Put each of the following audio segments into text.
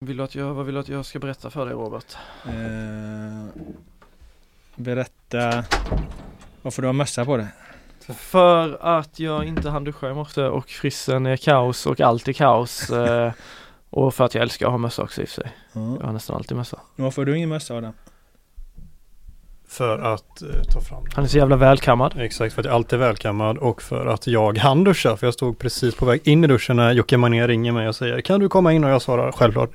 Vad vill du att jag ska berätta för dig, Robert? Berätta varför du har mössa på det. För att jag inte hann duscha i morse och frissen är kaos och allt är kaos. Och för att jag älskar att ha mössa också i sig. Mm. Jag har nästan alltid mössa. Varför har du ingen mössa, Adam? För att ta fram den. Han är så jävla välkammad. Exakt, för att jag alltid är välkammad och för att jag hann duscha. För jag stod precis på väg in i duschen när Jocke Mane ringer mig och säger: kan du komma in? Och jag svarar: självklart.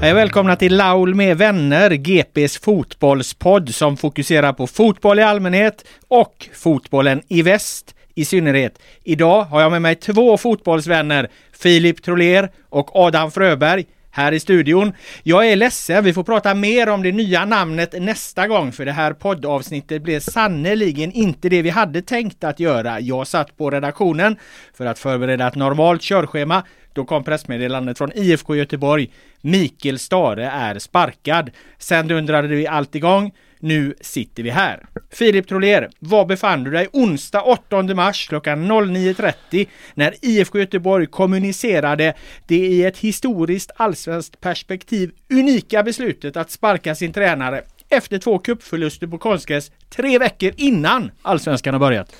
Hej, välkomna till Laul med vänner, GPs fotbollspodd som fokuserar på fotboll i allmänhet och fotbollen i väst i synnerhet. Idag har jag med mig två fotbollsvänner, Filip Troller och Adam Fröberg, här i studion. Jag är ledsen, vi får prata mer om det nya namnet nästa gång, för det här poddavsnittet blev sannoliken inte det vi hade tänkt att göra. Jag satt på redaktionen för att förbereda ett normalt körschema. Då kom pressmeddelandet från IFK Göteborg: Mikael Stahre är sparkad. Sen dundrade vi allt igång. Nu sitter vi här. Filip Troller, var befann du dig onsdag 8 mars klockan 09.30 när IFK Göteborg kommunicerade det i ett historiskt allsvenskt perspektiv unika beslutet att sparka sin tränare efter 2 cupförluster på konstgräs 3 veckor innan allsvenskan har börjat?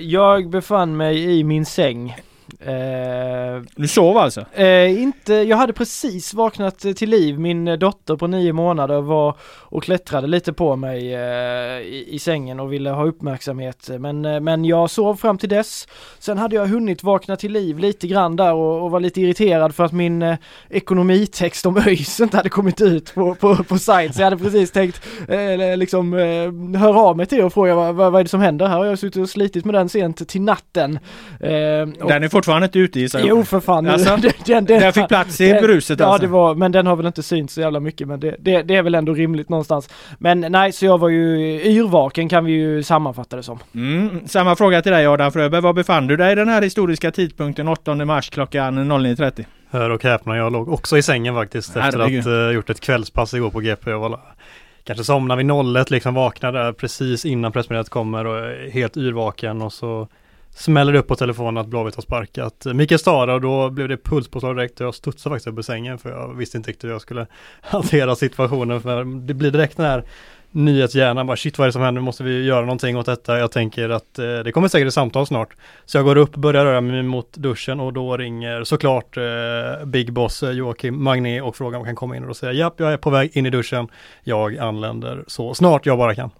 Jag befann mig i min säng. Du sov alltså? Inte, jag hade precis vaknat till liv. Min dotter på 9 månader var och klättrade lite på mig i sängen och ville ha uppmärksamhet, men jag sov fram till dess. Sen hade jag hunnit vakna till liv lite grann där och var lite irriterad för att min ekonomitext om ÖIS inte hade kommit ut på sajt. Så jag hade precis tänkt höra av mig till och fråga vad är det som händer här. Jag har suttit och slitit med den sent till natten. Den är fortfarande inte ute i sig. Jo, för fan. Alltså, den fick plats i bruset. Ja, alltså. Det var, men den har väl inte synts så jävla mycket. Men det är väl ändå rimligt någonstans. Men nej, så jag var ju yrvaken, kan vi ju sammanfatta det som. Mm. Samma fråga till dig, Adam Fröberg. Var befann du dig i den här historiska tidpunkten 8 mars klockan 09.30? Hör och häpna, jag låg också i sängen faktiskt efter att ha gjort ett kvällspass igår på GP. Jag var kanske somnade vid 01, liksom vaknade precis innan pressmeddelandet kommer och helt yrvaken, och så smäller upp på telefonen att Bladet har sparkat Mikael Stahre, och då blev det pulspåslag direkt och jag studsade faktiskt upp i sängen för jag visste inte riktigt hur jag skulle hantera situationen. För det blir direkt den här nyhetshjärnan, bara shit, vad är det som händer, måste vi göra någonting åt detta. Jag tänker att det kommer säkert ett samtal snart. Så jag går upp, börjar röra mig mot duschen och då ringer såklart Big Boss Joakim Magni och frågar om han kan komma in, och då säger japp, jag är på väg in i duschen, jag anländer så snart jag bara kan.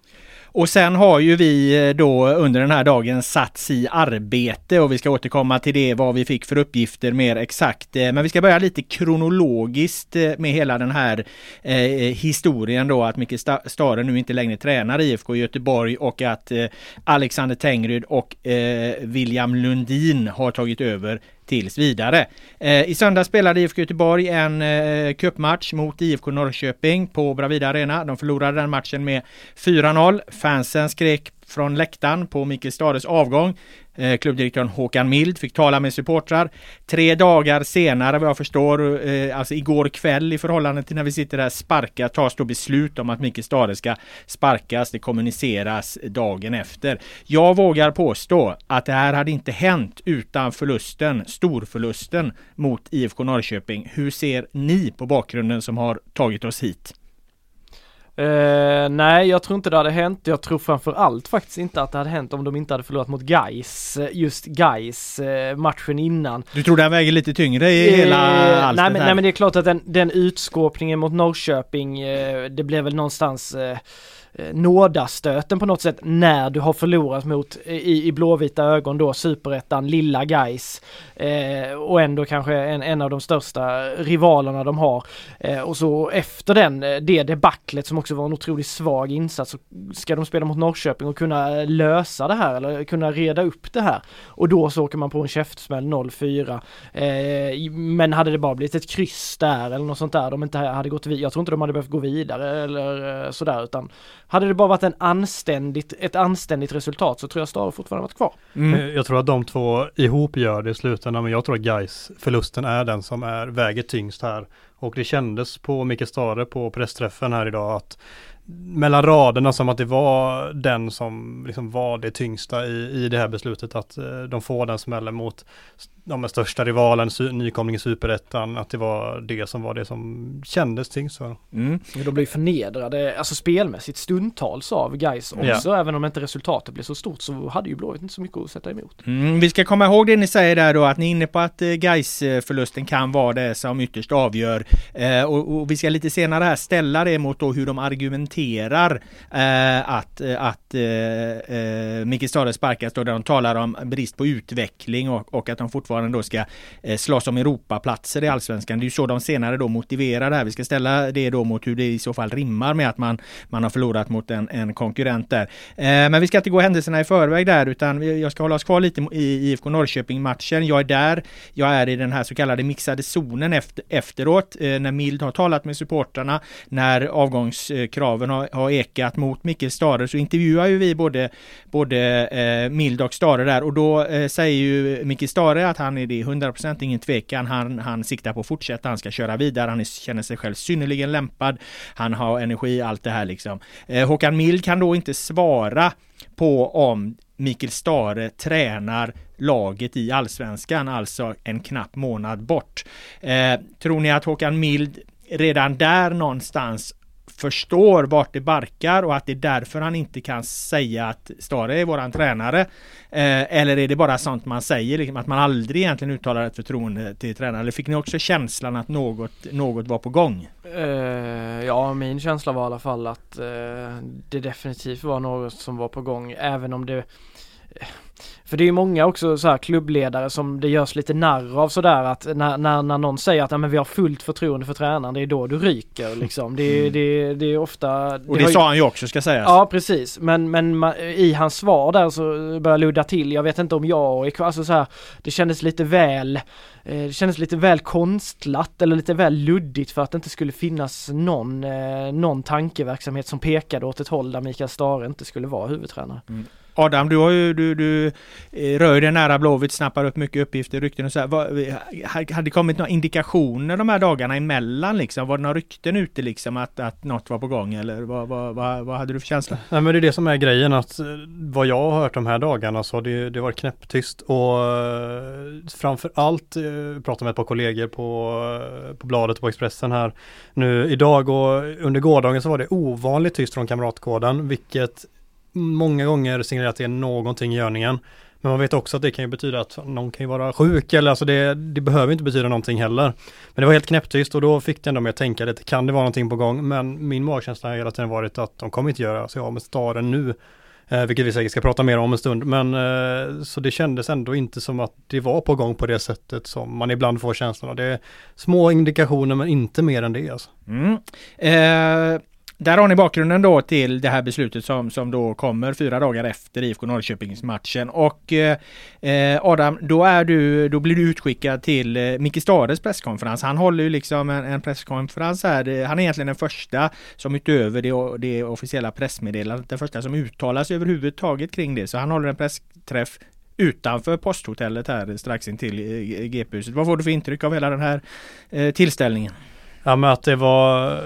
Och sen har ju vi då under den här dagen satts i arbete, och vi ska återkomma till det, vad vi fick för uppgifter mer exakt. Men vi ska börja lite kronologiskt med hela den här historien då, att Mikael Stahre nu inte längre tränar IFK Göteborg och att Alexander Tengryd och William Lundin har tagit över tills vidare. I söndag spelade IFK Göteborg en cupmatch mot IFK Norrköping på Bravida Arena. De förlorade den matchen med 4-0. Fansen skrek från läktaren på Mikael Stahres avgång. Klubbdirektören Håkan Mild fick tala med supportrar. 3 dagar senare, vad jag förstår, alltså igår kväll i förhållande till när vi sitter där, tas då beslut om att Mikael Stahre ska sparkas. Det kommuniceras dagen efter. Jag vågar påstå att det här hade inte hänt utan förlusten, storförlusten mot IFK Norrköping. Hur ser ni på bakgrunden som har tagit oss hit? Nej, jag tror inte det hade hänt. Jag tror framförallt faktiskt inte att det hade hänt om de inte hade förlorat mot Gais. Just Gais matchen innan. Du tror den väger lite tyngre i hela allt nej, det här? Nej, men det är klart att den utskåpningen mot Norrköping, det blev väl någonstans nådastöten på något sätt när du har förlorat mot i blåvita ögon då Superettan, lilla Gais och ändå kanske en av de största rivalerna de har, och så efter det debaclet som också var en otroligt svag insats, så ska de spela mot Norrköping och kunna lösa det här eller kunna reda upp det här, och då så åker man på en käftsmäll 0-4. Men hade det bara blivit ett kryss där eller något sånt där, de inte hade gått vidare, jag tror inte de hade behövt gå vidare eller sådär, utan hade det bara varit ett anständigt resultat så tror jag Stahre fortfarande varit kvar. Mm. Jag tror att de två ihop gör det i slutändan, men jag tror att Gais förlusten är den som väger tyngst här. Och det kändes på Mikael Stahre på pressträffen här idag att mellan raderna som att det var den som liksom var det tyngsta i det här beslutet, att de får den smällen mot de största rivalen, nykomling i Superettan, att det var det som kändes tyngst. Mm. De blev förnedrade, alltså spelmässigt stundtals av Gais också, även om inte resultatet blev så stort så hade ju Blåvitt inte så mycket att sätta emot. Mm. Vi ska komma ihåg det ni säger där då, att ni är inne på att Gais-förlusten kan vara det som ytterst avgör, och vi ska lite senare här ställa det mot då hur de argumenterar att Mikael Stahre sparkas då, där de talar om brist på utveckling och att de fortfarande då ska slåss om Europaplatser i Allsvenskan. Det är ju så de senare då motiverar det här. Vi ska ställa det då mot hur det i så fall rimmar med att man har förlorat mot en konkurrent där. Men vi ska inte gå händelserna i förväg där, utan jag ska hålla oss kvar lite i IFK Norrköping-matchen. Jag är i den här så kallade mixade zonen efteråt, när Mild har talat med supportrarna, när avgångskraven har ekat mot Mikael Stahre, så intervjuar ju vi både Mild och Stahre där, och då säger ju Mikael Stahre att han är det 100%, ingen tvekan, han siktar på att fortsätta, han ska köra vidare, han känner sig själv synnerligen lämpad, han har energi, allt det här liksom. Håkan Mild kan då inte svara på om Mikael Stahre tränar laget i Allsvenskan, alltså en knapp månad bort. Tror ni att Håkan Mild redan där någonstans förstår vart det barkar och att det är därför han inte kan säga att Stahre är våran tränare, eller är det bara sånt man säger, liksom, att man aldrig egentligen uttalar ett förtroende till tränare? Eller fick ni också känslan att något var på gång? Ja, min känsla var i alla fall att det definitivt var något som var på gång, även om det... För det är ju många också så här klubbledare som det görs lite narr av sådär, att när någon säger att men vi har fullt förtroende för tränaren, det är då du ryker liksom. Det är ofta... Och det sa han ju också, ska sägas. Ja, precis. Men i hans svar där så börjar ludda till. Jag vet inte om alltså så här, det kändes lite väl... Det kändes lite väl konstlat eller lite väl luddigt för att det inte skulle finnas någon tankeverksamhet som pekade åt ett håll där Mikael Stahre inte skulle vara huvudtränare. Mm. Adam, du rör dig nära Blåvitt, snappar upp mycket uppgifter, rykten och så här. Hade det kommit några indikationer de här dagarna emellan liksom? Var det några rykten ute liksom att något var på gång, eller vad hade du för känsla? Nej, men det är det som är grejen, att vad jag har hört de här dagarna så det var knäpptyst, och framförallt pratade med ett par kollegor på Bladet och på Expressen här nu idag, och under gårdagen så var det ovanligt tyst från kamratkåren, vilket många gånger signalerar att det är någonting i görningen. Men man vet också att det kan ju betyda att någon kan ju vara sjuk, eller alltså det behöver inte betyda någonting heller. Men det var helt knäpptyst, och då fick det ändå mig att tänka lite, kan det vara någonting på gång? Men min magkänsla har hela tiden varit att de kommer inte göra sig av med Stahre nu, vilket vi säkert ska prata mer om en stund. Men så det kändes ändå inte som att det var på gång på det sättet som man ibland får känslan av. Det är små indikationer men inte mer än det alltså. Där har ni bakgrunden då till det här beslutet som då kommer 4 dagar efter IFK Norrköpingsmatchen. Och Adam, då blir du utskickad till Mikael Stahres presskonferens. Han håller ju liksom en presskonferens här. Han är egentligen den första som utöver det officiella pressmeddelandet, den första som uttalas överhuvudtaget kring det. Så han håller en pressträff utanför Posthotellet här strax in till GP-huset. Vad får du för intryck av hela den här tillställningen? Ja, men att det var,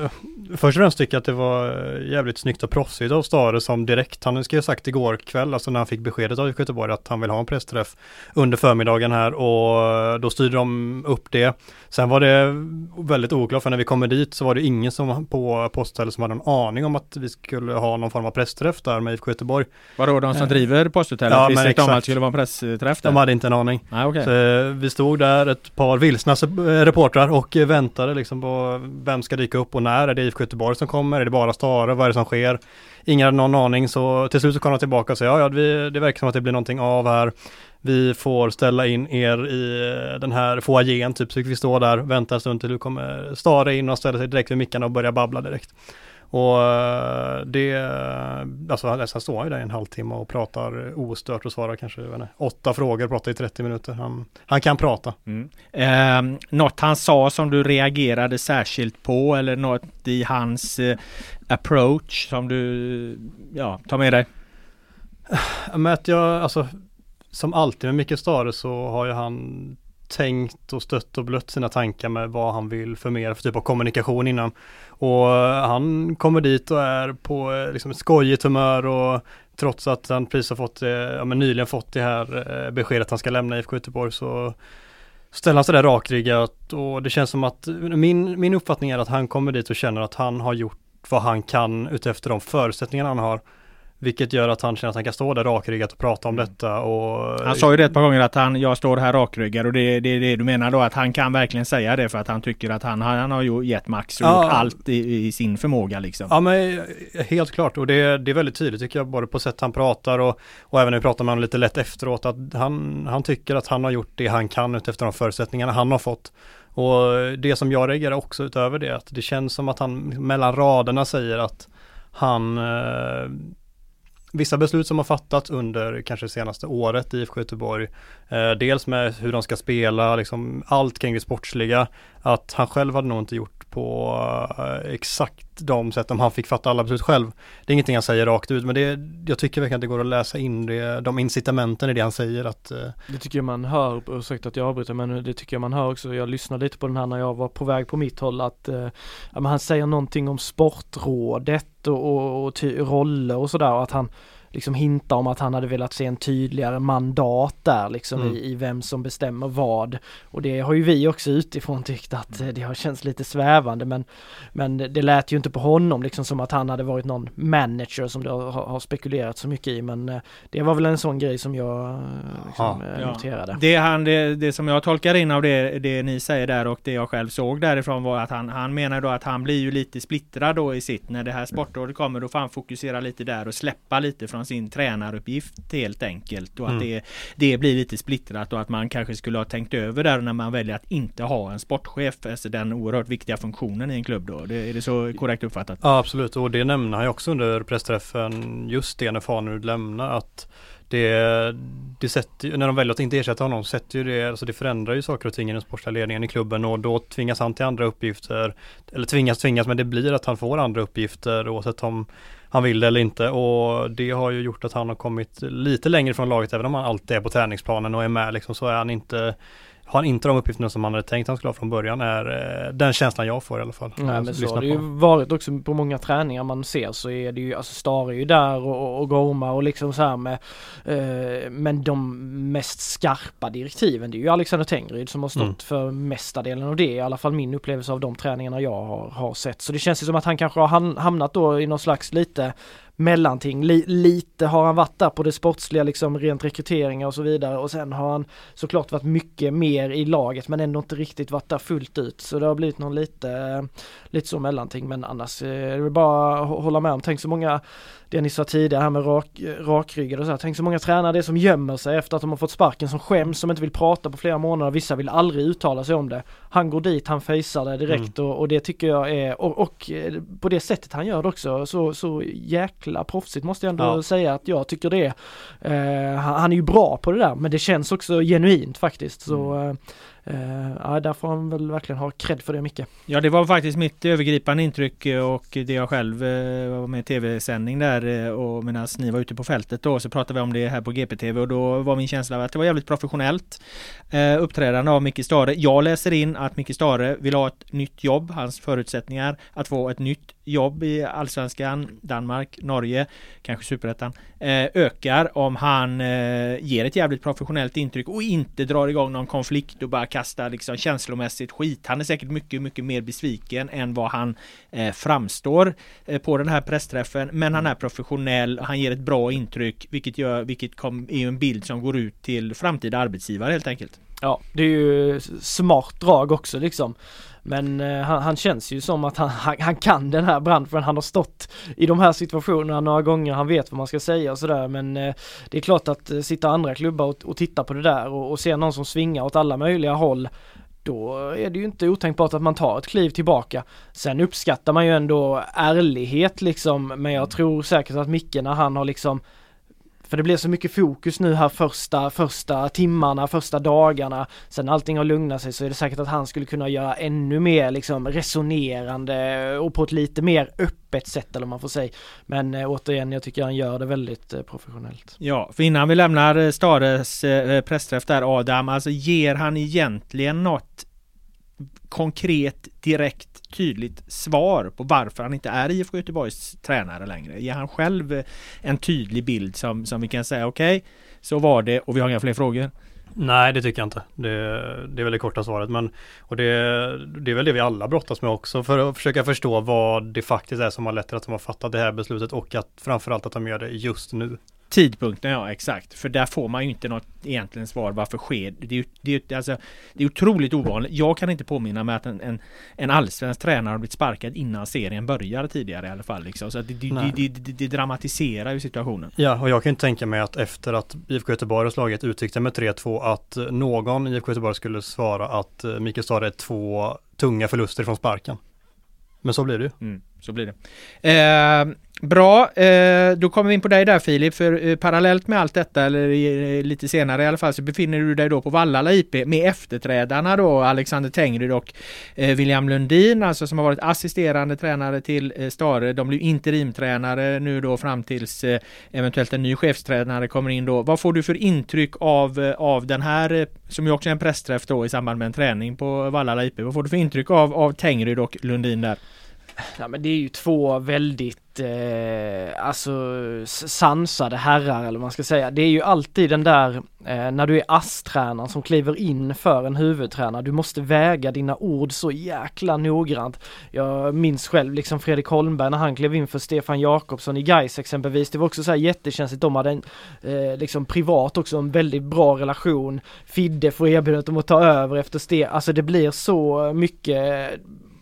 först och främst tycker jag att det var jävligt snyggt och proffsigt av Stahre som direkt, han skulle ha sagt igår kväll, alltså när han fick beskedet av Göteborg att han vill ha en pressträff under förmiddagen här, och då styrde de upp det. Sen var det väldigt oklart, för när vi kommer dit så var det ingen som på Posthotellet som hade en aning om att vi skulle ha någon form av pressträff där med IFK Göteborg. Vadå, de som driver Posthotellet? Ja, visste inte om att det skulle vara en pressträff där? De hade inte en aning. Ah, okay. Så vi stod där, ett par vilsna reportrar, och väntade liksom på vem ska dyka upp och när. Är det IFK Göteborg som kommer? Är det bara Stahre? Vad är det som sker? Ingen hade någon aning, så till slut så kom de tillbaka och sa ja, det verkar som att det blir någonting av här. Vi får ställa in er i den här foajén, typ, så vi står där, väntar en stund till du kommer Stahre in och ställer sig direkt vid mickarna och börjar babbla direkt. Och det, alltså han står ju där i en halvtimme och pratar ostört och svarar kanske 8 frågor, pratar i 30 minuter. Han kan prata. Något han sa som du reagerade särskilt på, eller något i hans approach som du tar med dig? Men att jag, alltså, som alltid med Mikael Stahre så har ju han tänkt och stött och blött sina tankar med vad han vill förmera för typ av kommunikation innan. Och han kommer dit och är på liksom ett skojigt humör, och trots att han precis har fått, nyligen fått det här beskedet att han ska lämna IFK Göteborg, så ställer han sig där rakryggat, och det känns som att min uppfattning är att han kommer dit och känner att han har gjort vad han kan utefter de förutsättningar han har. Vilket gör att han känner att han kan stå där rakryggat och prata om detta. Och han sa ju det ett par gånger att jag står här rakryggad, och det är det du menar då, att han kan verkligen säga det för att han tycker att han har ju gett max och gjort allt i sin förmåga liksom. Ja, men helt klart, och det är väldigt tydligt tycker jag, både på sätt han pratar och även när vi pratar med honom lite lätt efteråt, att han tycker att han har gjort det han kan utifrån de förutsättningarna han har fått. Och det som jag reagerar också utöver det, att det känns som att han mellan raderna säger att han... vissa beslut som har fattats under kanske senaste året i IFK Göteborg, dels med hur de ska spela, liksom allt kring det sportsliga, att han själv hade nog inte gjort på exakt de sätt om han fick fatta alla beslut själv. Det är ingenting han säger rakt ut, men jag tycker verkligen att det går att läsa in de incitamenten i det han säger. Att, det tycker jag man hör, ursäkta att jag avbryter, men det tycker jag man hör också. Jag lyssnade lite på den här när jag var på väg på mitt håll, att han säger någonting om sportrådet och roller och sådär, och att han liksom hintar om att han hade velat se en tydligare mandat där liksom, i vem som bestämmer vad, och det har ju vi också utifrån tyckt att det har känts lite svävande, men det lät ju inte på honom liksom som att han hade varit någon manager som det har spekulerat så mycket i, men det var väl en sån grej som jag noterade. Det som jag tolkar in av det ni säger där och det jag själv såg därifrån var att han menar då att han blir ju lite splittrad då i sitt, när det här sportrådet kommer, då får han fokusera lite där och släppa lite från sin tränaruppgift helt enkelt, och att det blir lite splittrat, och att man kanske skulle ha tänkt över där när man väljer att inte ha en sportchef, alltså den oerhört viktiga funktionen i en klubb då. Är det så korrekt uppfattat? Ja, absolut, och det nämner han ju också under pressträffen, just det, när Farnerud lämnar, att det sätter, när de väljer att inte ersätta honom, sätter ju det, alltså det förändrar ju saker och ting i den sportsliga ledningen i klubben, och då tvingas han till andra uppgifter, eller tvingas, men det blir att han får andra uppgifter oavsett om han vill det eller inte, och det har ju gjort att han har kommit lite längre från laget, även om han alltid är på träningsplanen och är med liksom, så är han inte, har han inte de uppgifterna som han hade tänkt han skulle ha från början, är den känslan jag får i alla fall. Nej, men så har det ju varit också på många träningar man ser, så är det ju, alltså Stahre är ju där och gormar och liksom så här med, men de mest skarpa direktiven, det är ju Alexander Tengryd som har stått för mesta delen av det, i alla fall min upplevelse av de träningarna jag har sett, så det känns ju som att han kanske har hamnat då i någon slags lite mellanting. Lite har han varit där på det sportsliga, liksom rent rekryteringar och så vidare, och sen har han såklart varit mycket mer i laget men ändå inte riktigt varit där fullt ut, så det har blivit någon lite så mellanting. Men annars jag vill bara hålla med om, tänk så många, det ni sa tidigare här med rakryggad och så här, tänk så många tränare det som gömmer sig efter att de har fått sparken, som skäms, som inte vill prata på flera månader, vissa vill aldrig uttala sig om det. Han går dit, han facear det direkt och det tycker jag är, och på det sättet han gör det också, så jäkla proffsigt måste jag ändå säga att jag tycker det. Han är ju bra på det där, men det känns också genuint faktiskt, så där får han väl verkligen ha cred för det, Micke. Ja, det var faktiskt mitt övergripande intryck, och det jag själv var med i tv-sändning där, och medan ni var ute på fältet då, så pratade vi om det här på GP-tv, och då var min känsla av att det var jävligt professionellt uppträdande av Mikael Stahre. Jag läser in att Mikael Stahre vill ha ett nytt jobb, hans förutsättningar att få ett nytt jobb i Allsvenskan, Danmark, Norge, kanske Superettan, ökar om han ger ett jävligt professionellt intryck och inte drar igång någon konflikt och bara kastar liksom känslomässigt skit. Han är säkert mycket, mycket mer besviken än vad han framstår på den här pressträffen, men han är professionell, han ger ett bra intryck, vilket är en bild som går ut till framtida arbetsgivare helt enkelt. Ja, det är ju smart drag också liksom. Men han känns ju som att han kan den här branschen, han har stått i de här situationerna några gånger, han vet vad man ska säga och sådär, men det är klart att sitta andra klubbar och titta på det där och se någon som svingar åt alla möjliga håll, då är det ju inte otänkbart att man tar ett kliv tillbaka. Sen uppskattar man ju ändå ärlighet liksom, men jag tror säkert att Micke, när han har liksom, för det blev så mycket fokus nu här första timmarna, första dagarna. Sen allting har lugnat sig, så är det säkert att han skulle kunna göra ännu mer liksom resonerande och på ett lite mer öppet sätt, eller man får säga. Men återigen, jag tycker han gör det väldigt professionellt. Ja, för innan vi lämnar Stahres pressträff där, Adam, alltså ger han egentligen något konkret, direkt, tydligt svar på varför han inte är IFK Göteborgs tränare längre? Ger han själv en tydlig bild som vi kan säga okej, så var det, och vi har inga fler frågor? Nej, det tycker jag inte. Det är väl det korta svaret, men, och det är väl det vi alla brottas med också, för att försöka förstå vad det faktiskt är som har lett till att de har fattat det här beslutet, och att framförallt att de gör det just nu. Tidpunkten, ja, exakt. För där får man ju inte något egentligen svar. Varför sker det? Det är otroligt ovanligt. Jag kan inte påminna mig att en allsvensk tränare har blivit sparkad innan serien började tidigare i alla fall. Liksom. Så det dramatiserar ju situationen. Ja, och jag kan inte tänka mig att efter att IFK Göteborg har slagit uttryckte med 3-2 att någon i IFK Göteborg skulle svara att Mikael Stahre är 2 tunga förluster från sparken. Men så blir det ju. Mm, så blir det. Bra, då kommer vi in på dig där, Filip, för parallellt med allt detta, eller lite senare i alla fall, så befinner du dig då på Vallala IP med efterträdarna då, Alexander Tengryd och William Lundin, alltså som har varit assisterande tränare till Stahre. De blir interimtränare nu då fram tills eventuellt en ny chefstränare kommer in då. Vad får du för intryck av den här, som ju också är en pressträff då i samband med en träning på Vallala IP? Vad får du för intryck av Tengryd och Lundin där? Ja, men det är ju 2 väldigt sansade herrar, eller vad man ska säga. Det är ju alltid den där, när du är astränaren som kliver in för en huvudtränare, du måste väga dina ord så jäkla noggrant. Jag minns själv liksom Fredrik Holmberg när han klev in för Stefan Jakobsson i Gais exempelvis. Det var också så här jättekänsligt. De hade en, liksom privat också en väldigt bra relation. Fidde får erbjudandet om att ta över efter Stefan. Alltså det blir så mycket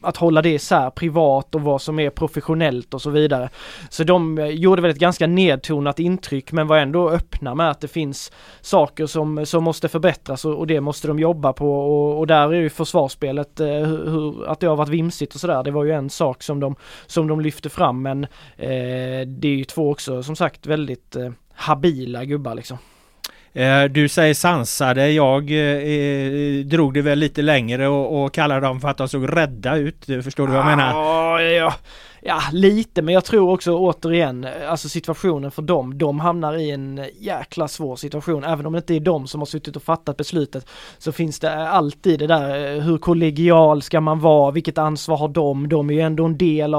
att hålla det isär, privat och vad som är professionellt och så vidare. Så de gjorde väl ett ganska nedtonat intryck, men var ändå öppna med att det finns saker som måste förbättras, och det måste de jobba på, och där är ju försvarsspelet, att det har varit vimsigt och sådär, det var ju en sak som de lyfte fram, men det är ju 2 också, som sagt, väldigt habila gubbar liksom. Du säger sansade, jag drog det väl lite längre och kallade dem för att de såg rädda ut, förstår du vad jag menar? Ja, lite, men jag tror också återigen, alltså situationen för dem, de hamnar i en jäkla svår situation, även om det inte är de som har suttit och fattat beslutet, så finns det alltid det där, hur kollegial ska man vara, vilket ansvar har de är ju ändå en del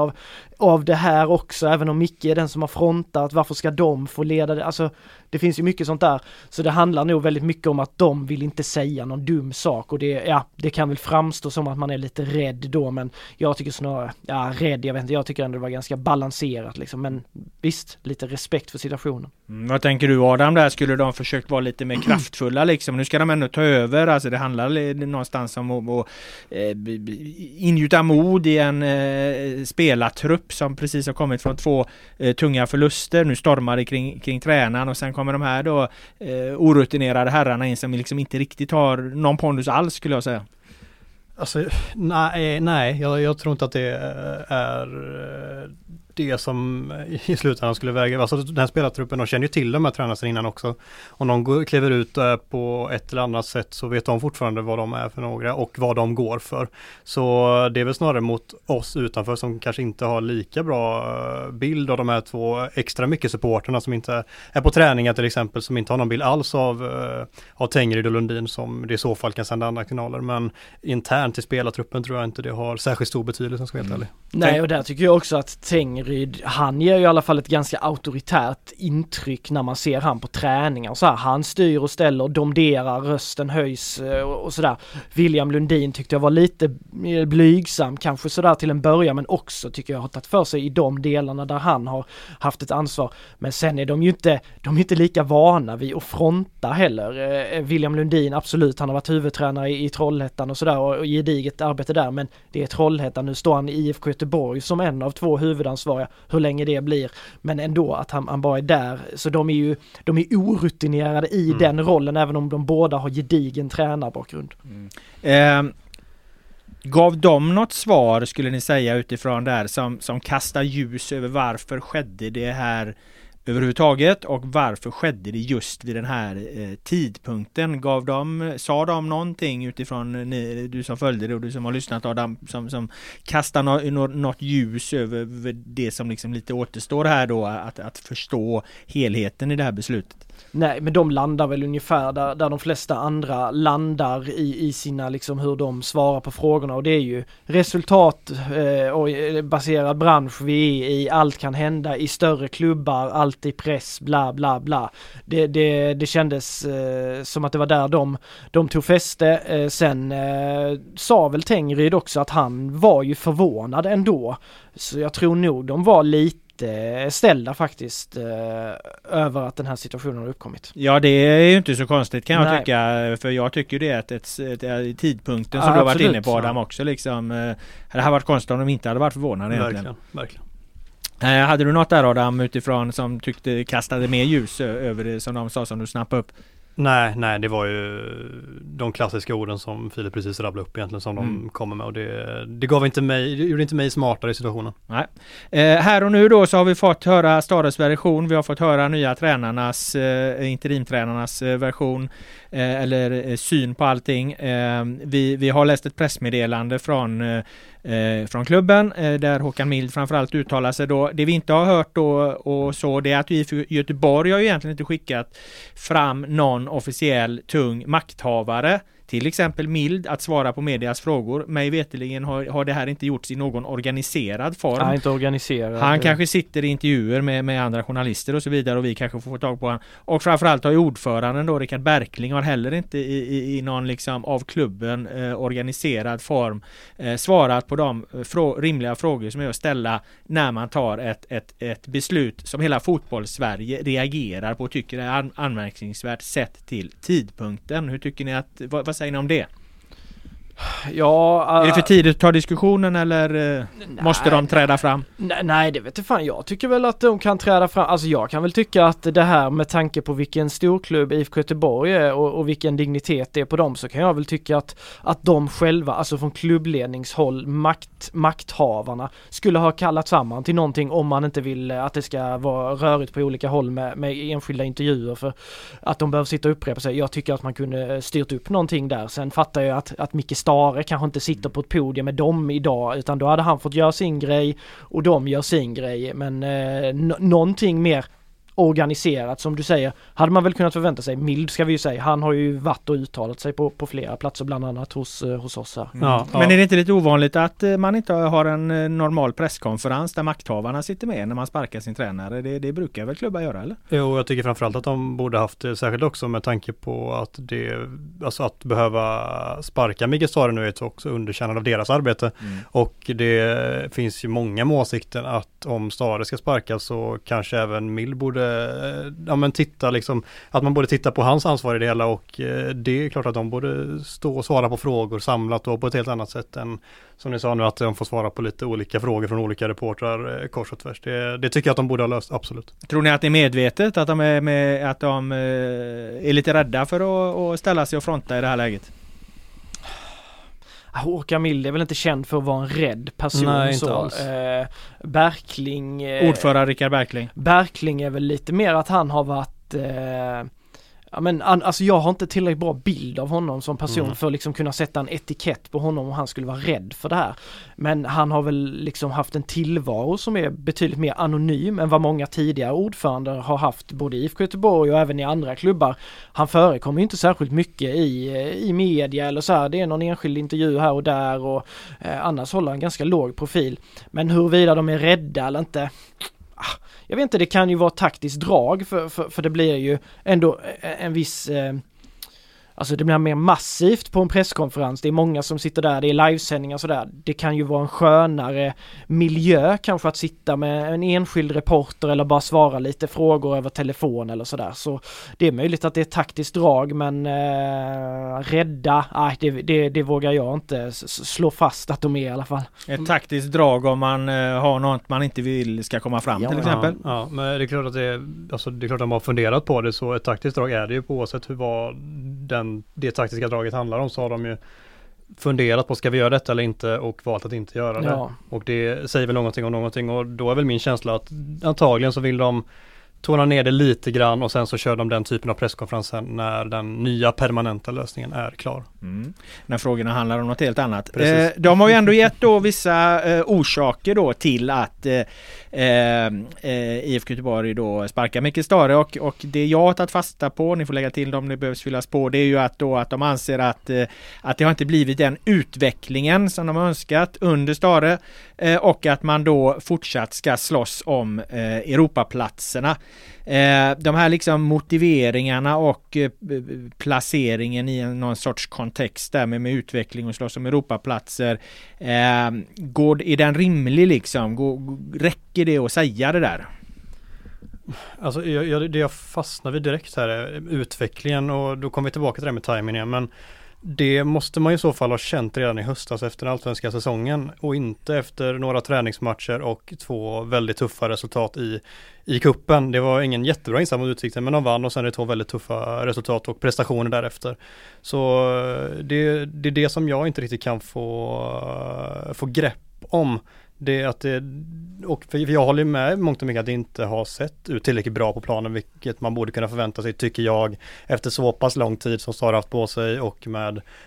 av det här också, även om Micke är den som har frontat, varför ska de få leda det, alltså det finns ju mycket sånt där, så det handlar nog väldigt mycket om att de vill inte säga någon dum sak, och det kan väl framstå som att man är lite rädd då, men jag tycker snarare, rädd, jag vet inte, tycker ändå det var ganska balanserat liksom. Men visst, lite respekt för situationen. Vad tänker du Adam där? Skulle de försökt vara lite mer kraftfulla liksom? Nu ska de ändå ta över, alltså det handlar någonstans om att ingjuta mod i en spelartrupp som precis har kommit från två tunga förluster. Nu stormar det kring tränaren och sen kommer de här då orutinerade herrarna in som liksom inte riktigt har någon pondus alls skulle jag säga. Alltså, nej, jag tror inte att det är det som i slutändan skulle väga. Alltså den här spelartruppen, de känner ju till de här tränarna sedan innan också. Om de kliver ut på ett eller annat sätt så vet de fortfarande vad de är för några och vad de går för. Så det är väl snarare mot oss utanför som kanske inte har lika bra bild av de här två extra mycket supporterna som inte är på träningar till exempel, som inte har någon bild alls av Tengryd och Lundin, som det i så fall kan sända andra kanaler. Men internt i spelartruppen tror jag inte det har särskilt stor betydelse, ska jag helt ärlig. Nej, och där tycker jag också att han ger ju i alla fall ett ganska auktoritärt intryck när man ser han på träningar. Så här, han styr och ställer, domderar, rösten höjs och sådär. William Lundin tyckte jag var lite blygsam, kanske sådär till en början, men också tycker jag har tagit för sig i de delarna där han har haft ett ansvar. Men sen är de ju inte lika vana vid att fronta heller. William Lundin, absolut, han har varit huvudtränare i Trollhättan och sådär och gediget arbete där, men det är Trollhättan. Nu står han i IFK Göteborg som en av två huvudansvar hur länge det blir, men ändå att han bara är där, så de är orutinerade i den rollen, även om de båda har gedigen tränarbakgrund. Gav de något svar skulle ni säga utifrån där som kastar ljus över varför skedde det här överhuvudtaget och varför skedde det just vid den här tidpunkten? Sa de någonting utifrån du som följde det och du som har lyssnat Adam, som kastar något ljus över det som liksom lite återstår här då, att förstå helheten i det här beslutet? Nej, men de landar väl ungefär där de flesta andra landar i sina liksom hur de svarar på frågorna, och det är ju resultat och baserad bransch vi är i, allt kan hända i större klubbar, allt i press, bla bla bla. Det kändes som att det var där de tog fäste. Sen sa väl Tengryd också att han var ju förvånad ändå, så jag tror nog de var lite ställda faktiskt över att den här situationen har uppkommit. Ja, det är ju inte så konstigt kan jag tycka, för jag tycker det är att tidpunkten som du har varit inne på Adam också liksom, det hade varit konstigt om de inte hade varit förvånade egentligen. Verkligen. Hade du något där Adam utifrån som tyckte kastade mer ljus över det som de sa som du snappade upp? Nej, det var ju de klassiska orden som Filip precis rabblade upp egentligen som de kommer med, och det gjorde inte mig smartare i situationen. Nej. Här och nu då så har vi fått höra Stahres version, vi har fått höra nya tränarnas, interimtränarnas version eller syn på allting. Vi har läst ett pressmeddelande från klubben där Håkan Mild framförallt uttalar sig då. Det vi inte har hört då och så, det är att IFK Göteborg har ju egentligen inte skickat fram någon officiell tung makthavare, till exempel Mild, att svara på medias frågor. Mig veteligen har det här inte gjorts i någon organiserad form. Nej, inte organiserad. Han kanske sitter i intervjuer med andra journalister och så vidare, och vi kanske får tag på honom. Och framförallt har ju ordföranden då, Rickard Berkling, har heller inte i någon liksom av klubben organiserad form svarat på de rimliga frågor som är att ställa när man tar ett beslut som hela fotbollssverige reagerar på och tycker är anmärkningsvärt sett till tidpunkten. Hur tycker ni att... Vad säger ni om det? Ja, är det för tidigt att ta diskussionen eller måste de träda fram? Nej, det vet jag fan. Jag tycker väl att de kan träda fram. Alltså jag kan väl tycka att det här, med tanke på vilken storklubb IFK Göteborg är och vilken dignitet det är på dem, så kan jag väl tycka att de själva, alltså från klubbledningshåll, makthavarna, skulle ha kallat samman till någonting om man inte vill att det ska vara rörigt på olika håll med enskilda intervjuer, för att de behöver sitta och upprepa sig. Jag tycker att man kunde styrt upp någonting där. Sen fattar jag att Mikael Stahre kanske inte sitter på ett podium med dem idag, utan då hade han fått göra sin grej och de gör sin grej, men någonting mer organiserat som du säger, hade man väl kunnat förvänta sig. Mild ska vi ju säga, han har ju varit och uttalat sig på flera platser, bland annat hos oss här. Ja, ja. Men är det inte lite ovanligt att man inte har en normal presskonferens där makthavarna sitter med när man sparkar sin tränare? Det brukar väl klubbar göra, eller? Jo, jag tycker framförallt att de borde haft det, särskilt också med tanke på att det, alltså att behöva sparka Mikael Stahre nu är också underkännande av deras arbete. Mm. Och det finns ju många åsikter att om Stahre ska sparkas så kanske även Mild borde titta liksom, att man borde titta på hans ansvar i det hela, och det är klart att de borde stå och svara på frågor samlat och på ett helt annat sätt än som ni sa nu, att de får svara på lite olika frågor från olika reportrar kors och tvärs. Det tycker jag att de borde ha löst, absolut. Tror ni att det är medvetet att de är lite rädda för att ställa sig och fronta i det här läget? Håkan Mild är väl inte känd för att vara en rädd person. Nej, inte alls. Berkling... Ordförande Rickard Berkling. Berkling är väl lite mer att han har varit... jag har inte tillräckligt bra bild av honom som person för att liksom kunna sätta en etikett på honom och han skulle vara rädd för det här. Men han har väl liksom haft en tillvaro som är betydligt mer anonym än vad många tidigare ordförande har haft, både i IFK Göteborg och även i andra klubbar. Han förekommer ju inte särskilt mycket i media eller så här. Det är någon enskild intervju här och där, och annars håller han ganska låg profil. Men huruvida de är rädda eller inte... Jag vet inte, det kan ju vara taktiskt drag för det blir ju ändå en viss... det blir mer massivt på en presskonferens. Det är många som sitter där, det är livesändningar och sådär. Det kan ju vara en skönare miljö kanske att sitta med en enskild reporter eller bara svara lite frågor över telefon eller sådär. Så det är möjligt att det är taktiskt drag, men rädda, det vågar jag inte slå fast att de är i alla fall. Ett taktiskt drag om man har något man inte vill ska komma fram till exempel. Ja, men det är klart att det är klart att de har funderat på det, så ett taktiskt drag är det ju, på oavsett hur vad det taktiska draget handlar om, så har de ju funderat på, ska vi göra detta eller inte, och valt att inte göra det. Ja. Och det säger väl någonting om någonting, och då är väl min känsla att antagligen så vill de tona ner det lite grann och sen så kör de den typen av presskonferensen när den nya permanenta lösningen är klar. Mm. När frågorna handlar om något helt annat. De har ju ändå gett då vissa orsaker då till att IFK Göteborg då sparkar Mikael Stahre, och det jag har tagit fasta på, ni får lägga till dem, det behövs fyllas på, det är ju att de anser att det har inte blivit den utvecklingen som de har önskat under Stahre, och att man då fortsatt ska slåss om Europaplatserna. De här liksom motiveringarna och placeringen i någon sorts kontext där med utveckling och slåss om Europaplatser, är den rimlig liksom? Räcker det att säga det där? Alltså jag fastnar vid direkt här är utvecklingen, och då kommer vi tillbaka till det med timingen igen, men det måste man i så fall ha känt redan i höstas efter den allsvenska säsongen, och inte efter några träningsmatcher och 2 väldigt tuffa resultat i kuppen. Det var ingen jättebra insats mot Utsikten, men de vann, och sen är det 2 väldigt tuffa resultat och prestationer därefter. Så det är det som jag inte riktigt kan få grepp om. Det att för jag håller med mångt och mycket att det inte har sett ut tillräckligt bra på planen, vilket man borde kunna förvänta sig, tycker jag, efter så pass lång tid som Stahre haft på sig, och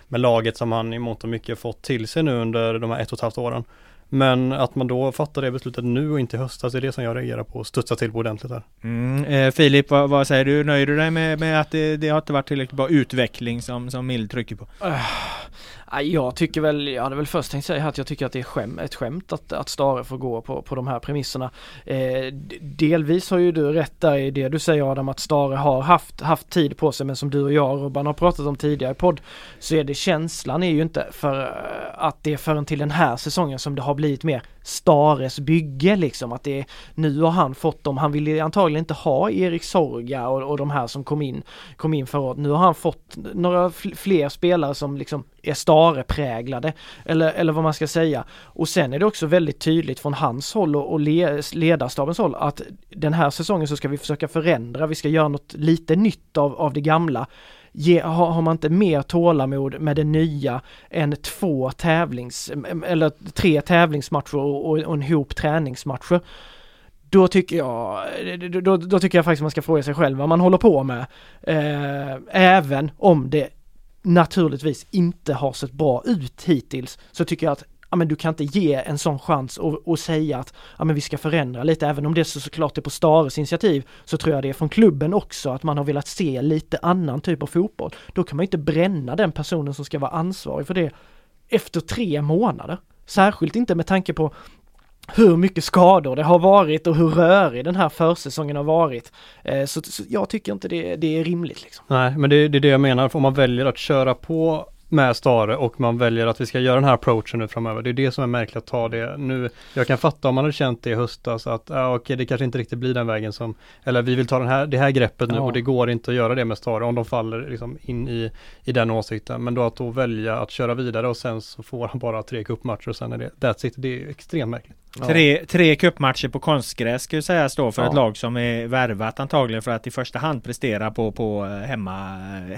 med laget som han i mångt och mycket fått till sig nu under de här 1,5 åren. Men att man då fattar det beslutet nu och inte höstas, det är det som jag reagerar på och studsar till på ordentligt här. Filip, vad säger du? Nöjer du dig med att det har inte varit tillräckligt bra utveckling som Mild trycker på? Jag tycker väl, jag hade väl först tänkt säga att jag tycker att det är ett skämt att Stahre får gå på de här premisserna. Delvis har ju du rätt där i det du säger, Adam, att Stahre har haft tid på sig, men som du och jag och Robban har pratat om tidigare i podd, så är det, känslan är ju inte för att det är förrän till den här säsongen som det har blivit mer Stahres bygge liksom, att det är, nu har han fått dem, han ville antagligen inte ha Erik Sorga och de här som kom in förra. Nu har han fått några fler spelare som liksom är Stahre-präglade eller vad man ska säga. Och sen är det också väldigt tydligt från hans håll och ledarstabens håll att den här säsongen så ska vi försöka förändra, vi ska göra något lite nytt av det gamla. Har man inte mer tålamod med det nya än 2 eller 3 tävlingsmatcher och en hop träningsmatcher, då tycker jag faktiskt man ska fråga sig själv vad man håller på med, även om det naturligtvis inte har sett bra ut hittills, så tycker jag att ja, men du kan inte ge en sån chans och säga att ja, men vi ska förändra lite. Även om det så såklart är på Stahres initiativ, så tror jag det är från klubben också, att man har velat se lite annan typ av fotboll. Då kan man inte bränna den personen som ska vara ansvarig för det efter 3 månader. Särskilt inte med tanke på hur mycket skador det har varit och hur rörig den här försäsongen har varit. Så jag tycker inte det är rimligt. Liksom. Nej, men det är det jag menar. Om man väljer att köra på med Stahre och man väljer att vi ska göra den här approachen nu framöver. Det är det som är märkligt att ta det nu. Jag kan fatta om man hade känt det i höstas att okej, det kanske inte riktigt blir den vägen som, eller vi vill ta det här greppet nu och det går inte att göra det med Stahre om de faller liksom in i den åsikten. Men då välja att köra vidare och sen så får han bara 3 cupmatcher och sen är det är extremt märkligt. Ja. 3 cupmatcher på konstgräs ska ju sägas då för ett lag som är värvat antagligen för att i första hand prestera på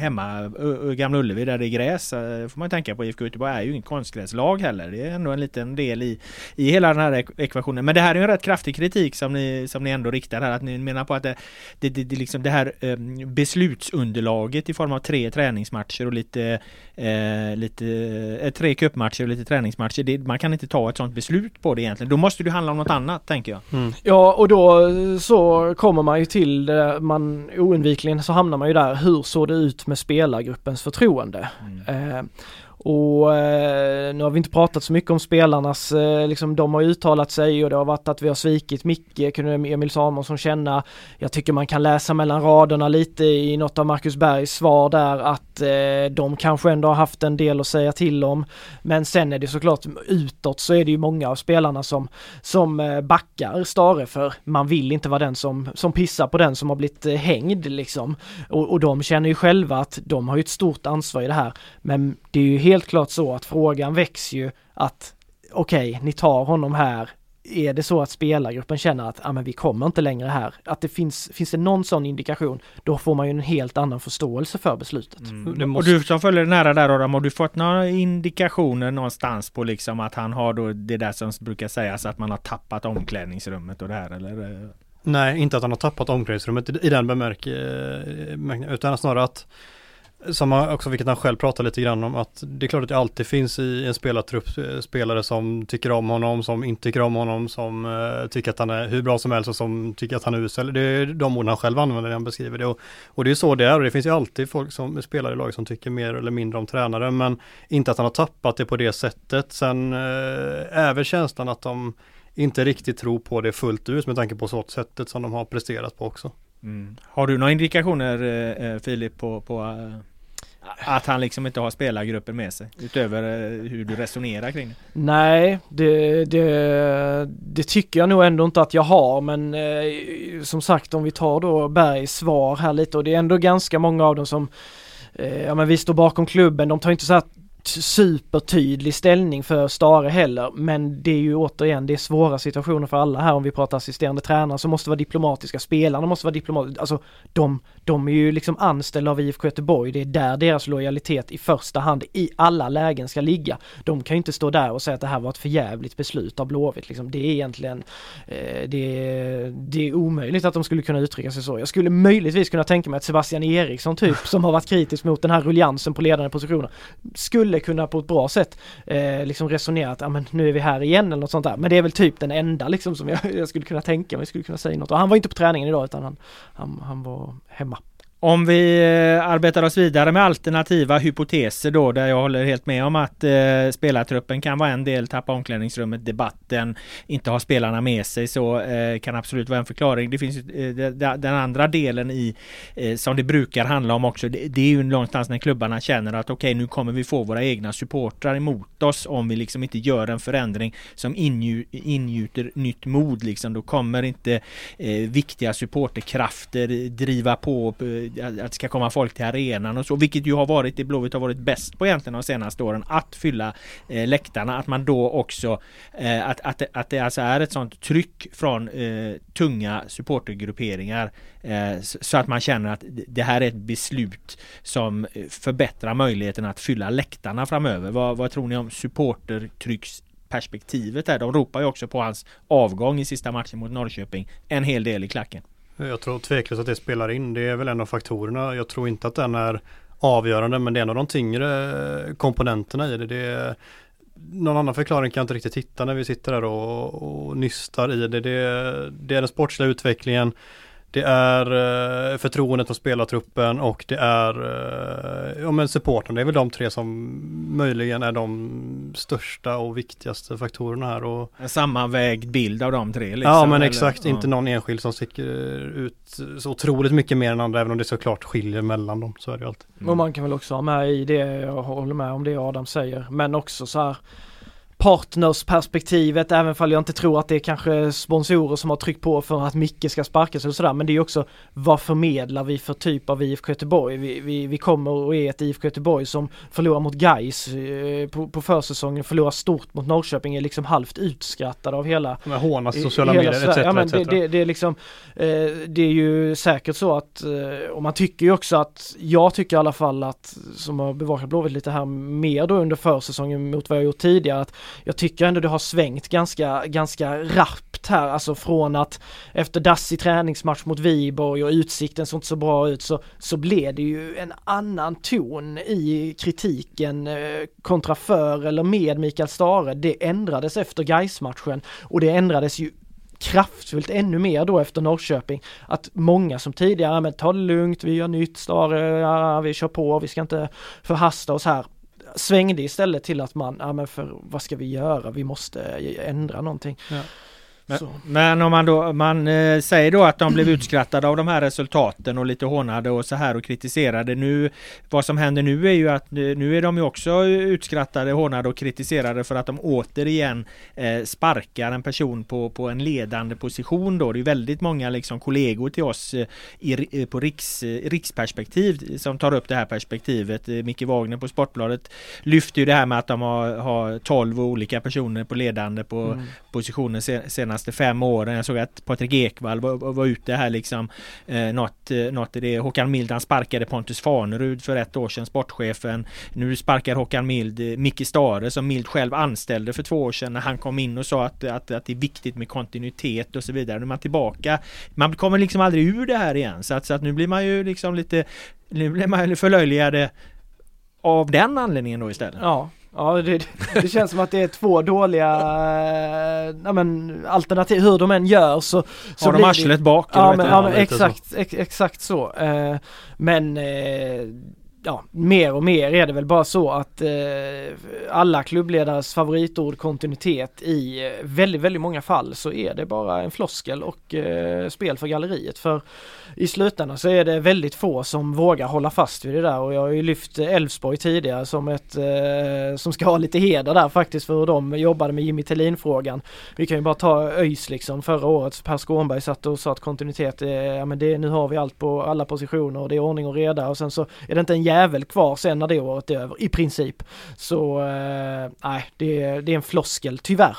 hemma Gamla Ullevi där det är gräs. Får man tänka på, IFK Göteborg är ju ingen konstgräslag heller. Det är ändå en liten del i hela den här ekvationen. Men det här är ju en rätt kraftig kritik som ni ändå riktar här, att ni menar på att det liksom det här beslutsunderlaget i form av 3 träningsmatcher och lite 3 cupmatcher och lite träningsmatcher, man kan inte ta ett sånt beslut på det egentligen. Då måste du handla om något annat, tänker jag. Mm. Ja, och då så kommer man ju till det, man oundvikligen så hamnar man ju där, hur såg det ut med spelargruppens förtroende? Mm. Och nu har vi inte pratat så mycket om spelarnas, liksom de har uttalat sig och det har varit att vi har svikit Micke, kunde Emil Samuelsson känna. Jag tycker man kan läsa mellan raderna lite i något av Marcus Bergs svar där att de kanske ändå har haft en del att säga till om. Men sen är det såklart utåt så är det ju många av spelarna som backar Stahre, för man vill inte vara den som pissar på den som har blivit hängd liksom. Och de känner ju själva att de har ju ett stort ansvar i det här. Men det är ju helt klart så att frågan växer ju att okej, ni tar honom här. Är det så att spelargruppen känner att men vi kommer inte längre här? Att det finns det någon sån indikation, då får man ju en helt annan förståelse för beslutet. Mm. Det måste... Och du som följer det nära där, Adam, har du fått några indikationer någonstans på liksom att han har då det där som brukar sägas att man har tappat omklädningsrummet och det här, eller? Nej, inte att han har tappat omklädningsrummet i den bemärkelsen, utan snarare att som också, vilket han själv pratar lite grann om, att det är klart att det alltid finns i en spelartrupp spelare som tycker om honom, som inte tycker om honom, som tycker att han är hur bra som helst och som tycker att han är usel. Det är de orden han själv använder när han beskriver det. Och det är så det är, och det finns ju alltid folk som spelar i lag som tycker mer eller mindre om tränaren, men inte att han har tappat det på det sättet. Sen även känslan att de inte riktigt tror på det fullt ut med tanke på så sättet som de har presterat på också. Mm. Har du några indikationer, Filip, på att han liksom inte har spelargrupper med sig utöver hur du resonerar kring det? Nej, det tycker jag nog ändå inte att jag har, men som sagt, om vi tar då Bergs svar här lite, och det är ändå ganska många av dem som men vi står bakom klubben, de tar inte så här supertydlig ställning för Stahre heller, men det är ju återigen, det är svåra situationer för alla här. Om vi pratar assisterande tränare så måste vara diplomatiska, spelarna måste vara diplomatiska, alltså de är ju liksom anställda av IFK Göteborg, det är där deras lojalitet i första hand i alla lägen ska ligga. De kan ju inte stå där och säga att det här var ett förjävligt beslut av Blåvitt liksom. Det är egentligen det är omöjligt att de skulle kunna uttrycka sig så. Jag skulle möjligtvis kunna tänka mig att Sebastian Eriksson typ, som har varit kritisk mot den här ruljansen på ledande positioner, skulle kunna på ett bra sätt liksom resonera att men nu är vi här igen eller något sånt där. Men det är väl typ den enda liksom, som jag skulle kunna tänka mig skulle kunna säga något. Och han var inte på träningen idag, utan han var hemma. Om vi arbetar oss vidare med alternativa hypoteser då, där jag håller helt med om att spelartruppen kan vara en del, tappa omklädningsrummet, debatten, inte ha spelarna med sig, så kan absolut vara en förklaring. Det finns den andra delen som det brukar handla om också. Det är ju någonstans när klubbarna känner att okej, nu kommer vi få våra egna supportrar emot oss om vi liksom inte gör en förändring som ingjuter nytt mod liksom. Då kommer inte viktiga supporterkrafter driva på att ska komma folk till arenan och så, vilket ju har varit, det Blåvitt har varit bäst på egentligen de senaste åren, att fylla läktarna, att man då också att det alltså är ett sånt tryck från tunga supportergrupperingar så att man känner att det här är ett beslut som förbättrar möjligheten att fylla läktarna framöver. Vad tror ni om supportertrycks perspektivet här? De ropar ju också på hans avgång i sista matchen mot Norrköping en hel del i klacken. Jag tror tveklöst att det spelar in. Det är väl en av faktorerna. Jag tror inte att den är avgörande, men det är en av de tyngre komponenterna i det. Det är någon annan förklaring kan jag inte riktigt hitta när vi sitter där och nystar i det. Det är den sportsliga utvecklingen, det är förtroendet från spelartruppen och det är supporten. Det är väl de tre som möjligen är de största och viktigaste faktorerna här. Och en sammanvägd bild av de tre. Liksom, ja, men eller? Exakt. Ja. Inte någon enskild som sticker ut så otroligt mycket mer än andra, även om det såklart skiljer mellan dem. Så är det ju alltid. Och man kan väl också ha med i det, jag håller med om det Adam säger, men också så här partnersperspektivet, även om jag inte tror att det är kanske sponsorer som har tryckt på för att Micke ska sparkas eller sådär, men det är också vad förmedlar vi för typ av IFK Göteborg. Vi kommer och är ett IFK Göteborg som förlorar mot Gais på försäsongen, förlorar stort mot Norrköping, är liksom halvt utskrattad av hela hånas sociala medier etc. Ja, men det är liksom det är ju säkert så att och man tycker ju också att jag tycker i alla fall att, som har bevakat Blåvitt lite här mer då under försäsongen mot vad jag gjort tidigare, att jag tycker ändå det har svängt ganska rappt här, alltså från att efter dassig träningsmatch mot Viborg och utsikten såg inte så bra ut, så blev det ju en annan ton i kritiken kontra för eller med Mikael Stahre. Det ändrades efter Gais-matchen och det ändrades ju kraftfullt ännu mer då efter Norrköping, att många som tidigare men ta det lugnt, vi gör nytt Stahre, ja, vi kör på, vi ska inte förhasta oss här, svängde istället till att man, ja men för vad ska vi göra? Vi måste ändra någonting. Ja. Men om man säger då att de blev utskrattade av de här resultaten och lite hånade och så här och kritiserade nu. Vad som händer nu är ju att nu är de ju också utskrattade, hånade och kritiserade för att de återigen sparkar en person på en ledande position då. Det är ju väldigt många liksom kollegor till oss på riksperspektiv som tar upp det här perspektivet. Micke Wagner på Sportbladet lyfter ju det här med att de har 12 olika personer på ledande positioner senaste 5 åren. Jag såg att Patrik Ekwall var ute här liksom något i det. Håkan Mild, han sparkade Pontus Farnerud för 1 år sedan, sportchefen. Nu sparkar Håkan Mild Micke Stahre, som Mild själv anställde för 2 år sedan när han kom in och sa att det är viktigt med kontinuitet och så vidare. Nu är man tillbaka. Man kommer liksom aldrig ur det här igen. Så att nu blir man ju liksom nu blir man förlöjligade av den anledningen då istället. Ja, det känns som att det är 2 dåliga alternativ. Hur de än gör så har de arslet bak. Exakt så. Mer och mer är det väl bara så att alla klubbledares favoritord kontinuitet i väldigt, väldigt många fall så är det bara en floskel och spel för galleriet. För i slutändan så är det väldigt få som vågar hålla fast vid det där, och jag har ju lyft Elfsborg tidigare som ett som ska ha lite heder där faktiskt för hur de jobbade med Jimmy Thelin-frågan. Vi kan ju bara ta ÖIS liksom förra året. Per Skånberg satt och sa att kontinuitet nu har vi allt på alla positioner och det är ordning och reda, och sen så är det inte en jävel kvar sen när det året är över i princip. Så det är en floskel tyvärr.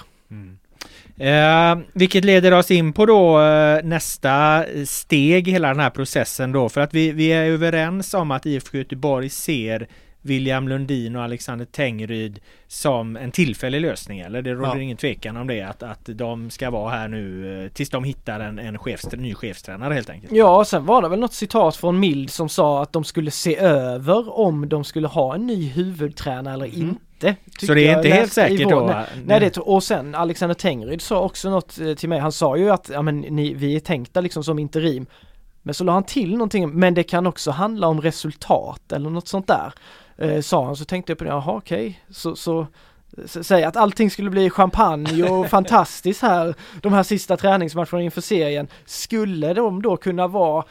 Vilket leder oss in på då nästa steg i hela den här processen då, för att vi är överens om att IFK Göteborg ser William Lundin och Alexander Tengryd som en tillfällig lösning, eller? Det råder ingen tvekan om det, att de ska vara här nu tills de hittar en ny chefstränare helt enkelt. Ja, sen var det väl något citat från Mild som sa att de skulle se över om de skulle ha en ny huvudtränare eller inte. Så det är inte helt säkert då? Nej, och sen Alexander Tengryd sa också något till mig. Han sa ju att vi är tänkta liksom som interim. Men så la han till någonting, men det kan också handla om resultat eller något sånt där. Sa han, så tänkte jag på det, jaha okej, så säga att allting skulle bli champagne och fantastiskt här, de här sista träningsmatcherna inför serien, skulle de då kunna vara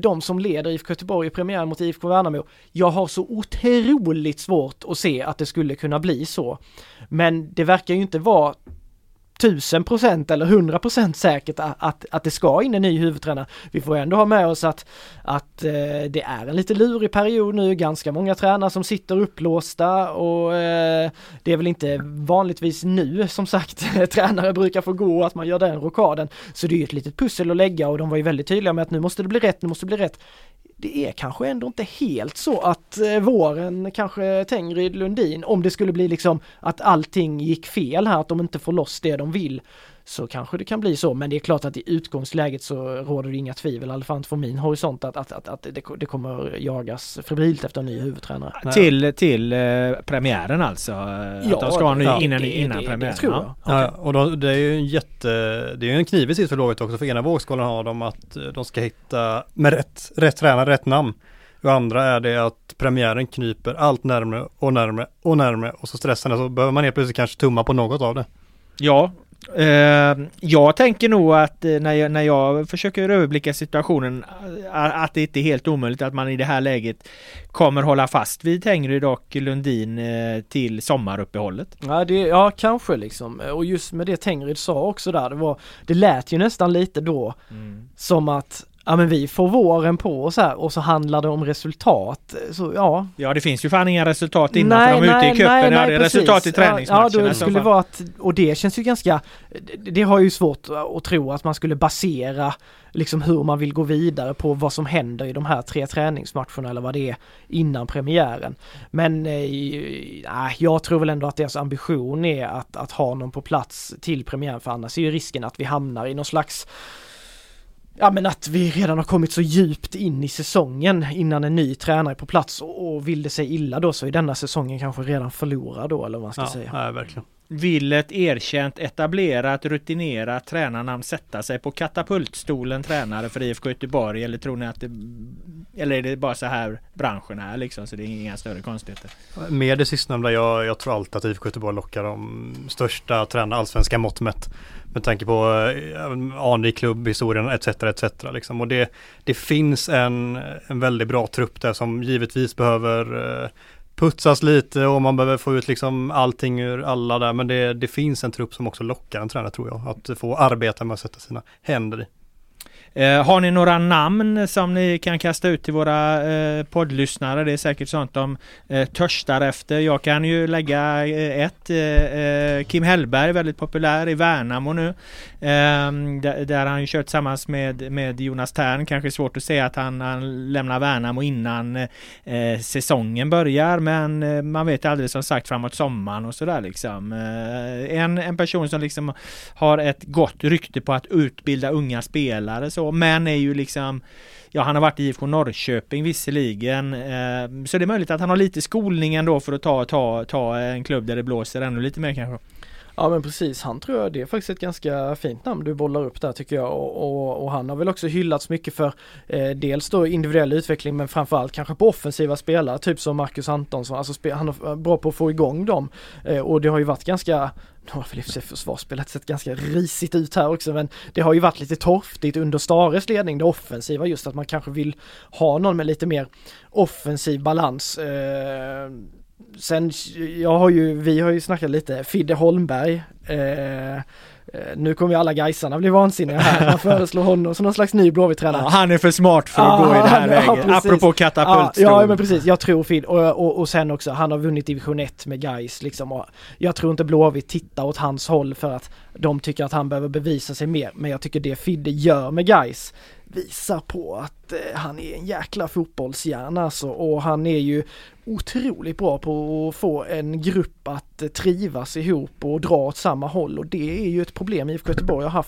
de som leder IFK Göteborg i premiären mot IFK Värnamo? Jag har så otroligt svårt att se att det skulle kunna bli så, men det verkar ju inte vara 1000% eller 100% säkert att det ska in en ny huvudtränare. Vi får ändå ha med oss att det är en lite lurig period nu. Ganska många tränare som sitter upplåsta, och det är väl inte vanligtvis nu som sagt tränare brukar få gå att man gör den rokaden. Så det är ju ett litet pussel att lägga, och de var ju väldigt tydliga med att nu måste det bli rätt. Det är kanske ändå inte helt så att våren kanske Tengryd Lundin, om det skulle bli liksom att allting gick fel här, att de inte får loss det de vill, så kanske det kan bli så. Men det är klart att i utgångsläget så råder det inga tvivel, i alla fall inte från min horisont, att det kommer jagas febrilt efter en ny huvudtränare. Ja. Till premiären alltså? Ja, att de ska ha en ny innan premiären? Tror jag. Ja. Okay. Ja, och det är ju en knivig sitt för laget också, för ena vågskålen har de att de ska hitta med rätt tränare, rätt namn. Och andra är det att premiären knyper allt närmare och närmare och närmare, och så stressande så behöver man helt plötsligt kanske tumma på något av det. Ja, jag tänker nog att när jag försöker överblicka situationen att det inte är helt omöjligt att man i det här läget kommer hålla fast vid Tengryd och Lundin till sommaruppehållet. Ja, kanske liksom. Och just med det Tengryd sa också där, det lät ju nästan lite då som att ja, men vi får våren på oss här, och så handlar det om resultat. Så, ja. Ja, det finns ju fan inga resultat innan, för de är ute i cupen. Ja, det är resultat i träningsmatcherna. Ja, det skulle vara och det känns ju ganska... Det har ju svårt att tro att man skulle basera liksom hur man vill gå vidare på vad som händer i de här 3 träningsmatcherna eller vad det är innan premiären. Men jag tror väl ändå att deras ambition är att ha någon på plats till premiären, för annars är ju risken att vi hamnar i någon slags... Ja, men att vi redan har kommit så djupt in i säsongen innan en ny tränare är på plats, och vill det sig illa då så är denna säsongen kanske redan förlorad då, eller vad man ska säga. Ja, verkligen. Vill ett erkänt, etablerat, rutinerat tränarnamn sätta sig på katapultstolen tränare för IFK Göteborg, eller tror ni att eller är det bara så här branschen är liksom, så det är inga större konstigheter? Med det sistnämnda, jag tror alltid att IFK Göteborg lockar de största tränarna, allsvenska mått mätt, med tanke på anrik klubbhistorien etc. liksom. Och det finns en väldigt bra trupp där som givetvis behöver putsas lite, och man behöver få ut liksom allting ur alla där, men det finns en trupp som också lockar en tränare, tror jag, att få arbeta med att sätta sina händer i. Har ni några namn som ni kan kasta ut till våra poddlyssnare? Det är säkert sånt de törstar efter. Jag kan ju lägga Kim Hellberg, väldigt populär i Värnamo nu. Där han ju kört tillsammans med Jonas Tern. Kanske svårt att säga att han lämnar Värnamo innan säsongen börjar. Men man vet aldrig, som sagt, framåt sommaren och sådär liksom. En person som liksom har ett gott rykte på att utbilda unga spelare så. Men är ju liksom, ja, han har varit i IFK Norrköping visserligen, så det är möjligt att han har lite skolning ändå för att ta en klubb där det blåser ännu lite mer kanske. Ja, men precis, han tror jag, det är faktiskt ett ganska fint namn du bollar upp där, tycker jag, och han har väl också hyllats mycket för dels då individuell utveckling, men framförallt kanske på offensiva spelare, typ som Marcus Antonsson, alltså han är bra på att få igång dem, och det har ju varit ganska... Nu har Filip sig försvarsspelet sett ganska risigt ut här också, men det har ju varit lite torftigt under Stahres ledning, det offensiva, just att man kanske vill ha någon med lite mer offensiv balans. Sen vi har ju snackat lite Fidde Holmberg. Nu kommer ju alla Gaisarna bli vansinniga här. Man föreslår honom som någon slags ny blåvittränare. Ja, han är för smart för att gå i det här läget. Ja, apropå katapultstol. Ja, men precis. Jag tror Fidde. Och sen också, han har vunnit division 1 med Gais. Liksom. Jag tror inte Blåvitt tittar åt hans håll för att de tycker att han behöver bevisa sig mer. Men jag tycker det Fidde gör med Gais visar på att han är en jäkla fotbollshjärna alltså, och han är ju otroligt bra på att få en grupp att trivas ihop och dra åt samma håll, och det är ju ett problem IFK Göteborg har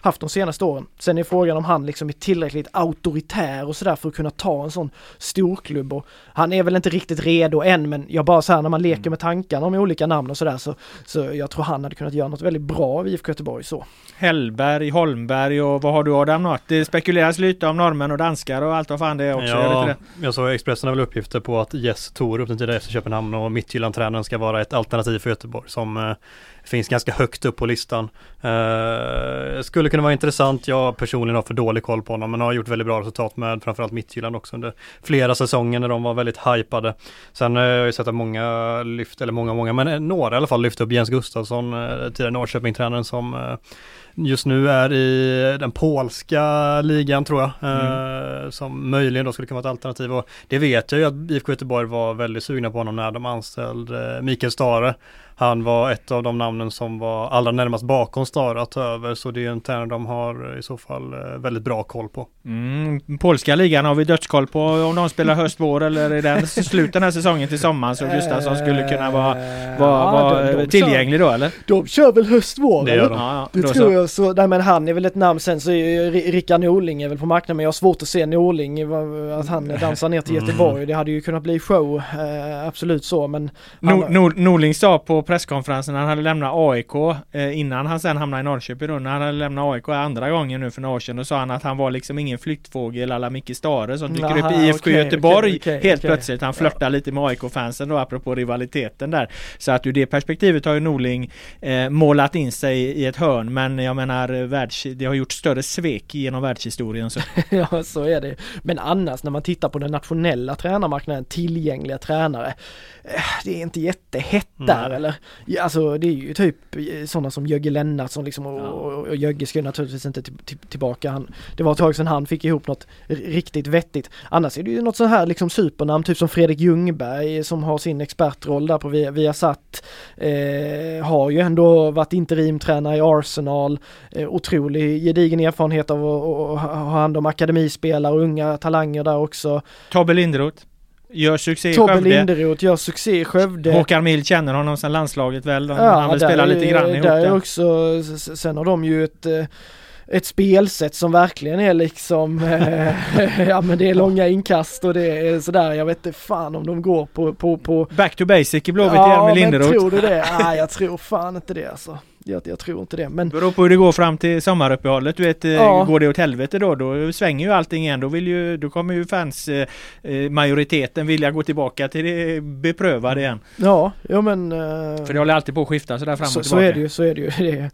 haft de senaste åren. Sen är frågan om han liksom är tillräckligt auktoritär och sådär för att kunna ta en sån storklubb, och han är väl inte riktigt redo än, men jag bara så här, när man leker med tankarna om olika namn och sådär, så jag tror han hade kunnat göra något väldigt bra i IFK Göteborg så. Hellberg, Holmberg, och vad har du Adam något? Det spekuleras lite om norrmän och danskar och allt vad fan det är också. Ja, jag såg Expressen har väl uppgifter på att Jess Torup, den tidigare efter Köpenhamn och Midtjylland-tränaren, ska vara ett alternativ för Göteborg som finns ganska högt upp på listan. Skulle kunna vara intressant. Jag personligen har för dålig koll på honom, men har gjort väldigt bra resultat med framförallt Midtjylland också under flera säsonger när de var väldigt hypade. Sen har jag ju sett att några i alla fall lyft upp Jens Gustafsson, tidigare Norrköping-tränaren, som just nu är i den polska ligan, tror jag, som möjligen då skulle kunna vara ett alternativ. Och det vet jag ju att IFK Göteborg var väldigt sugna på honom när de anställde Mikael Stahre. han var ett av de namnen som var allra närmast bakom Stahre att ta över, så det är en tränare de har i så fall väldigt bra koll på. Polska ligan har vi dödskoll på om de spelar höstvår eller i den sluten här säsongen till sommaren, så Gustafsson skulle kunna vara tillgänglig då, eller? De kör väl höstvår? Det gör de. Ja, det tror jag så. Nej, men han är väl ett namn, sen så är Rickard Norling är väl på marknaden, men jag har svårt att se Norling att han dansar ner till Göteborg. Det hade ju kunnat bli show, absolut så, men Norling sa på presskonferensen han hade lämnat AIK innan han sen hamnade i Norrköping då, när han hade lämnat AIK andra gången nu för några år sedan, och sa han att han var liksom ingen flyktfågel alla Mikael Stahre som dyker upp i IFK Göteborg helt plötsligt. Han flörtar lite med AIK-fansen då, apropå rivaliteten där. Så att ur det perspektivet har ju Norling målat in sig i ett hörn, men jag menar det har gjort större svek genom världshistorien så. Ja, så är det. Men annars när man tittar på den nationella tränarmarknaden, tillgängliga tränare, det är inte jättehett där, eller? Alltså det är ju typ sådana som Jögge Lennartsson liksom, och Jögge ska naturligtvis inte tillbaka. Det var ett tag sedan han fick ihop något riktigt vettigt. Annars är det ju något så här liksom supernamn, typ som Fredrik Ljungberg som har sin expertroll där på Viasat, har ju ändå varit interimtränare i Arsenal, otrolig gedigen erfarenhet av att ha hand om akademispelare och unga talanger där också. Tobbe Linderoth gör succé i Skövde. Håkan Mild känner honom sedan landslaget väl. Han vill spela lite grann ihop där också. Sen har de ju ett spelsätt som verkligen är liksom ja, men det är långa inkast och det är sådär, jag vet inte fan om de går på back to basic i Blåvitt igen med Linderoth. Tror du det? Nej, jag tror fan inte det alltså. Jag tror inte det. Men beror på hur det går fram till sommaruppehållet. Du vet, går det åt helvete då svänger ju allting igen. Då kommer ju fansmajoriteten vilja gå tillbaka till det beprövade igen. Ja men... för det håller alltid på att skifta så där fram och tillbaka. Så är det ju.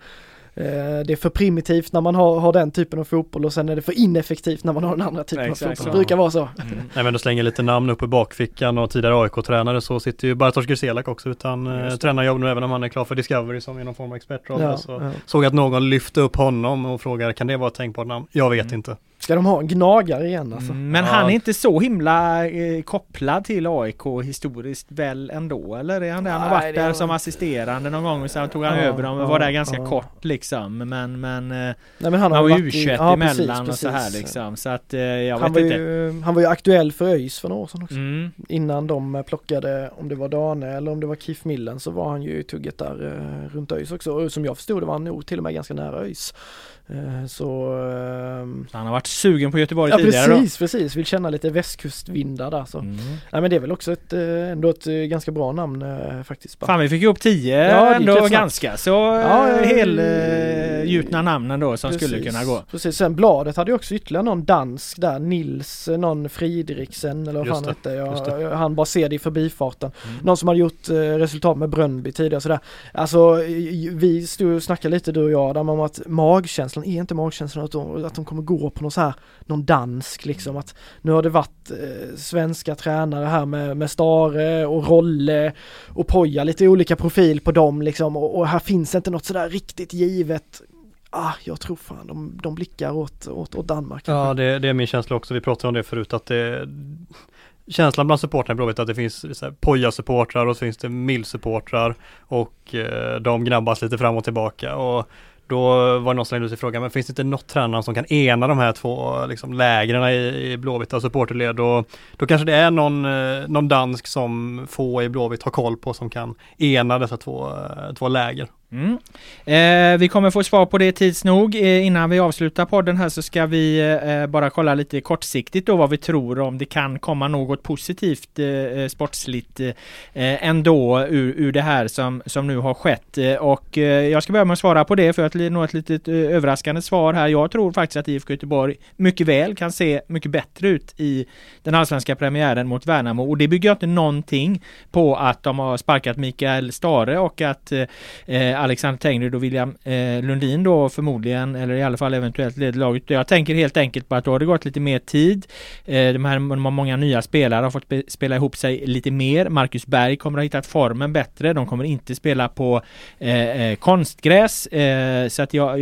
Det är för primitivt när man har den typen av fotboll, och sen är det för ineffektivt när man har den andra typen av fotboll. Det brukar vara så. Nej, men då slänger lite namn upp i bakfickan, och tidigare AIK-tränare så sitter ju Bartosz Grzelak också utan tränarjobb nu, även om han är klar för Discovery som är någon form av expertroll. Såg att någon lyfte upp honom och frågar, kan det vara ett tänkbart namn? Jag vet inte. Ska de ha en gnagare igen alltså? Men han är inte så himla kopplad till AIK historiskt väl ändå, eller är han där? Han har varit där som assisterande någon gång och sen tog han över dem och var där ganska kort liksom, men han var ju ursätt emellan och så här liksom, så att jag vet inte. Han var ju aktuell för ÖIS för några år sedan också. Innan de plockade, om det var Dane eller om det var Keith Millen, så var han ju i tugget där runt ÖIS också, och som jag förstod det var han nog till och med ganska nära ÖIS. Så han har varit sugen på Göteborg tidigare då. Precis, vill känna lite västkustvindar där så. Nej, men det är väl också ändå ett ganska bra namn faktiskt. Fan, vi fick ju upp 10 ändå ganska så helgjutna namnen då som skulle kunna gå. Precis, sen Bladet hade ju också ytterligare någon dansk där, Nils, någon Fridriksen eller vad han hette. Han bara ser det i förbifarten. Någon som hade gjort resultat med Brönnby tidigare sådär. Alltså vi stod och snackade lite du och jag där om att magkänslan är inte magkänslan att de kommer gå på någon dansk liksom, att nu har det varit svenska tränare här med Stahre och Rolle och Poja, lite olika profil på dem liksom, och här finns inte något sådär riktigt givet. Jag tror fan de blickar åt Danmark. Ja, det är min känsla också. Vi pratade om det förut, att det känslan bland supportrarna är blåvitt att det finns Poja-supportrar och så finns det Mild-supportrar, och de grabbas lite fram och tillbaka, och då var det någon som lade frågan, men finns det inte något tränare som kan ena de här två liksom, lägren i blåvita supporterled? Och då kanske det är någon dansk som få i blåvitt har koll på, som kan ena dessa två läger. Vi kommer få svar på det tids nog. Innan vi avslutar podden här så ska vi bara kolla lite kortsiktigt då vad vi tror om det kan komma något positivt sportsligt ändå ur det här som nu har skett. Och jag ska börja med att svara på det, för att det är nog ett litet överraskande svar här. Jag tror faktiskt att IFK Göteborg mycket väl kan se mycket bättre ut i den allsvenska premiären mot Värnamo, och det bygger inte någonting på att de har sparkat Mikael Stahre och att Alexander Tengryd och William Lundin då förmodligen, eller i alla fall eventuellt leder laget. Jag tänker helt enkelt på att då har det gått lite mer tid. De har många nya spelare, har fått spela ihop sig lite mer. Marcus Berg kommer att ha hittat formen bättre. De kommer inte spela på konstgräs. Så att jag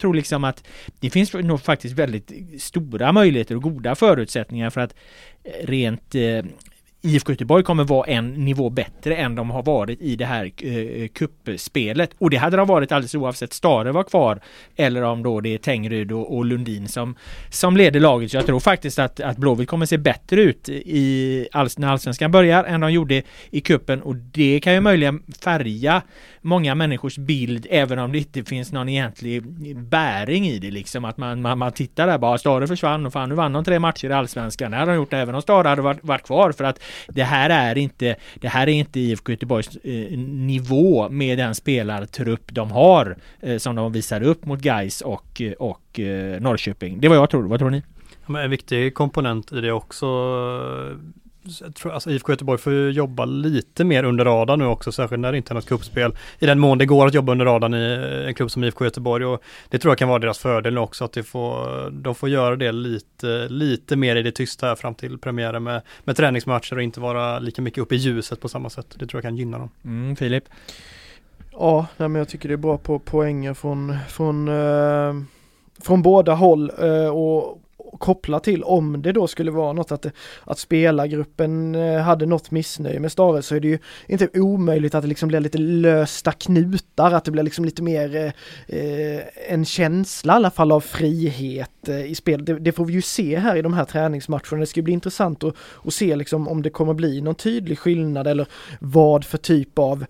tror liksom att det finns nog faktiskt väldigt stora möjligheter och goda förutsättningar för att rent IFK Göteborg kommer vara en nivå bättre än de har varit i det här kuppspelet. Och det hade de varit alldeles oavsett Stahre var kvar eller om då det är Tengryd och Lundin som leder laget. Så jag tror faktiskt att Blåvitt kommer se bättre ut när Allsvenskan börjar än de gjorde i kuppen. Och det kan ju möjligen färga många människors bild även om det inte finns någon egentlig bäring i det. Liksom att man tittar där bara, Stahre försvann och fan nu vann de 3 matcher i Allsvenskan. Det hade de gjort även om Stahre hade varit kvar för att det här är inte IFK Göteborgs nivå med den spelartrupp de har som de visar upp mot Gais och Norrköping. Det var jag tror. Vad tror ni? Ja, men en viktig komponent i det också. Jag tror, alltså, IFK Göteborg får ju jobba lite mer under radarn nu också, särskilt när det inte är något kuppspel. I den mån det går att jobba under radarn i en klubb som IFK Göteborg, och det tror jag kan vara deras fördel också, att de får göra det lite mer i det tysta här fram till premiären med träningsmatcher och inte vara lika mycket uppe i ljuset på samma sätt. Det tror jag kan gynna dem. Filip? Ja, men jag tycker det är bra på poänger från båda håll och koppla till om det då skulle vara något att spelargruppen hade något missnöje med Stahre, så är det ju inte omöjligt att det liksom blir lite lösta knutar, att det blir liksom lite mer en känsla i alla fall av frihet i spel. Det får vi ju se här i de här träningsmatcherna. Det ska bli intressant att se liksom om det kommer bli någon tydlig skillnad eller vad för typ av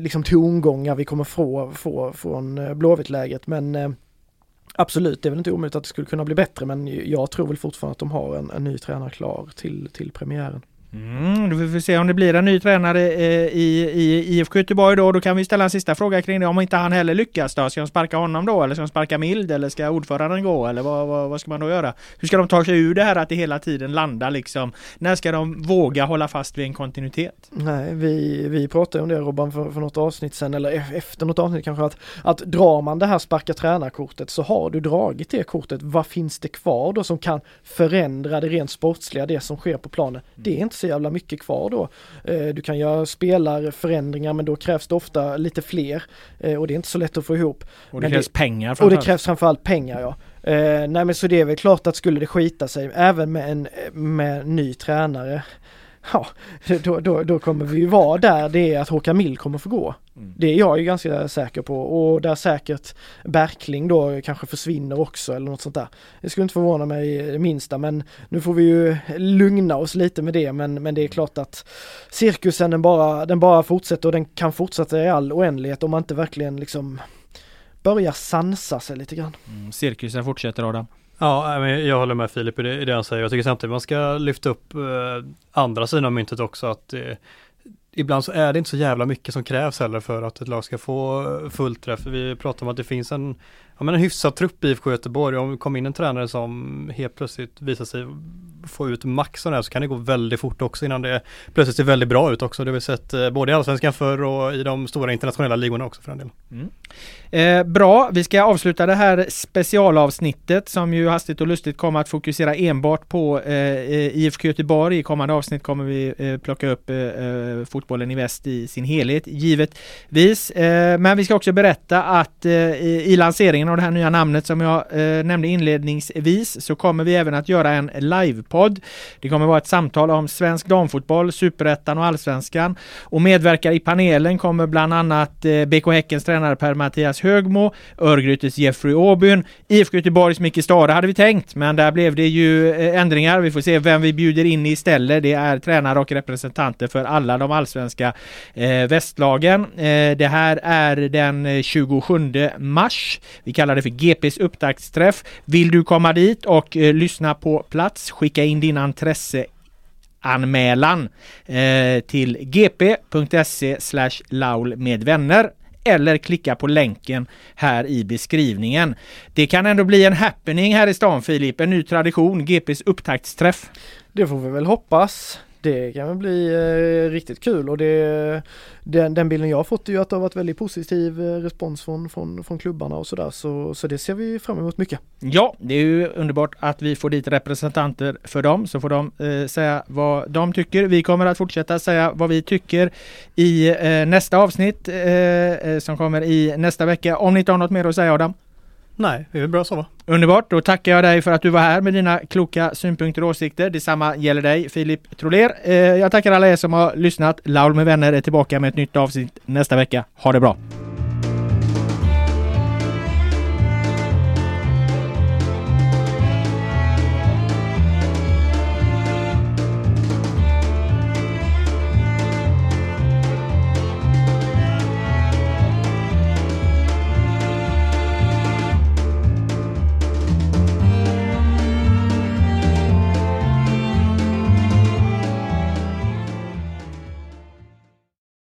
liksom tongångar vi kommer få från Blåvitt-läget, men absolut, det är väl inte omöjligt att det skulle kunna bli bättre, men jag tror väl fortfarande att de har en ny tränare klar till premiären. Då får vi se om det blir en ny tränare i IFK Göteborg då kan vi ställa en sista fråga kring det. Om inte han heller lyckas då, ska de sparka honom då eller ska de sparka Mild eller ska ordföranden gå eller vad ska man då göra? Hur ska de ta sig ur det här att det hela tiden landar liksom? När ska de våga hålla fast vid en kontinuitet? Nej, vi pratade om det Robban för något avsnitt sen eller efter något avsnitt kanske att drar man det här sparka tränarkortet så har du dragit det kortet. Vad finns det kvar då som kan förändra det rent sportsliga, det som sker på planen? Det är inte så jävla mycket kvar då. Du kan göra spelarförändringar, men då krävs det ofta lite fler och det är inte så lätt att få ihop. Och det krävs pengar framförallt. Och det krävs framförallt pengar, ja. Nej, men så det är väl klart att skulle det skita sig även med ny tränare, ja, då kommer vi ju vara där det är att Håkan Mild kommer få gå. Det är jag ju ganska säker på, och där säkert Berkling då kanske försvinner också eller något sånt där. Det skulle inte förvåna mig det minsta, men nu får vi ju lugna oss lite med det, men det är klart att cirkusen den bara fortsätter, och den kan fortsätta i all oändlighet om man inte verkligen liksom börjar sansa sig lite grann. Cirkusen fortsätter, Adam. Ja, jag håller med Filip i det han säger. Jag tycker samtidigt man ska lyfta upp andra sidan av myntet också, att ibland så är det inte så jävla mycket som krävs heller för att ett lag ska få fullträff. Vi pratar om att det finns en hyfsad trupp i IFK Göteborg. Om det kommer in en tränare som helt plötsligt visar sig få ut max och där, så kan det gå väldigt fort också innan det plötsligt ser väldigt bra ut också. Det har vi sett både i Allsvenskan förr och i de stora internationella ligorna också för en del. Bra, vi ska avsluta det här specialavsnittet som ju hastigt och lustigt kommer att fokusera enbart på IFK Göteborg. I kommande avsnitt kommer vi plocka upp fotbollen i väst i sin helhet, givetvis. Men vi ska också berätta att i lanseringen av det här nya namnet som jag nämnde inledningsvis, så kommer vi även att göra en livepodd. Det kommer vara ett samtal om svensk damfotboll, Superettan och Allsvenskan, och medverkare i panelen kommer bland annat BK Häckens tränare Per-Mattias Högmo, Örgrytes Jeffrey Åbyn, IFK Göteborgs Mikael Stahre hade vi tänkt, men där blev det ju ändringar. Vi får se vem vi bjuder in istället. Det är tränare och representanter för alla de allsvenska västlagen. Det här är den 27 mars. Vi kallar det för GPs upptaktsträff. Vill du komma dit och lyssna på plats, skicka in din intresseanmälan till gp.se/laul med vänner. Eller klicka på länken här i beskrivningen. Det kan ändå bli en happening här i stan, Filip. En ny tradition, GPs upptaktsträff. Det får vi väl hoppas. Det kan väl bli riktigt kul, och den bilden jag har fått är ju att det har varit väldigt positiv respons från klubbarna och sådär, så det ser vi fram emot mycket. Ja, det är ju underbart att vi får dit representanter för dem, så får de säga vad de tycker. Vi kommer att fortsätta säga vad vi tycker i nästa avsnitt som kommer i nästa vecka. Om ni inte har något mer att säga, Adam? Nej, det är väl bra så va? Underbart, då tackar jag dig för att du var här med dina kloka synpunkter och åsikter. Detsamma gäller dig, Filip Troller. Jag tackar alla er som har lyssnat. Laul med vänner är tillbaka med ett nytt avsnitt nästa vecka. Ha det bra!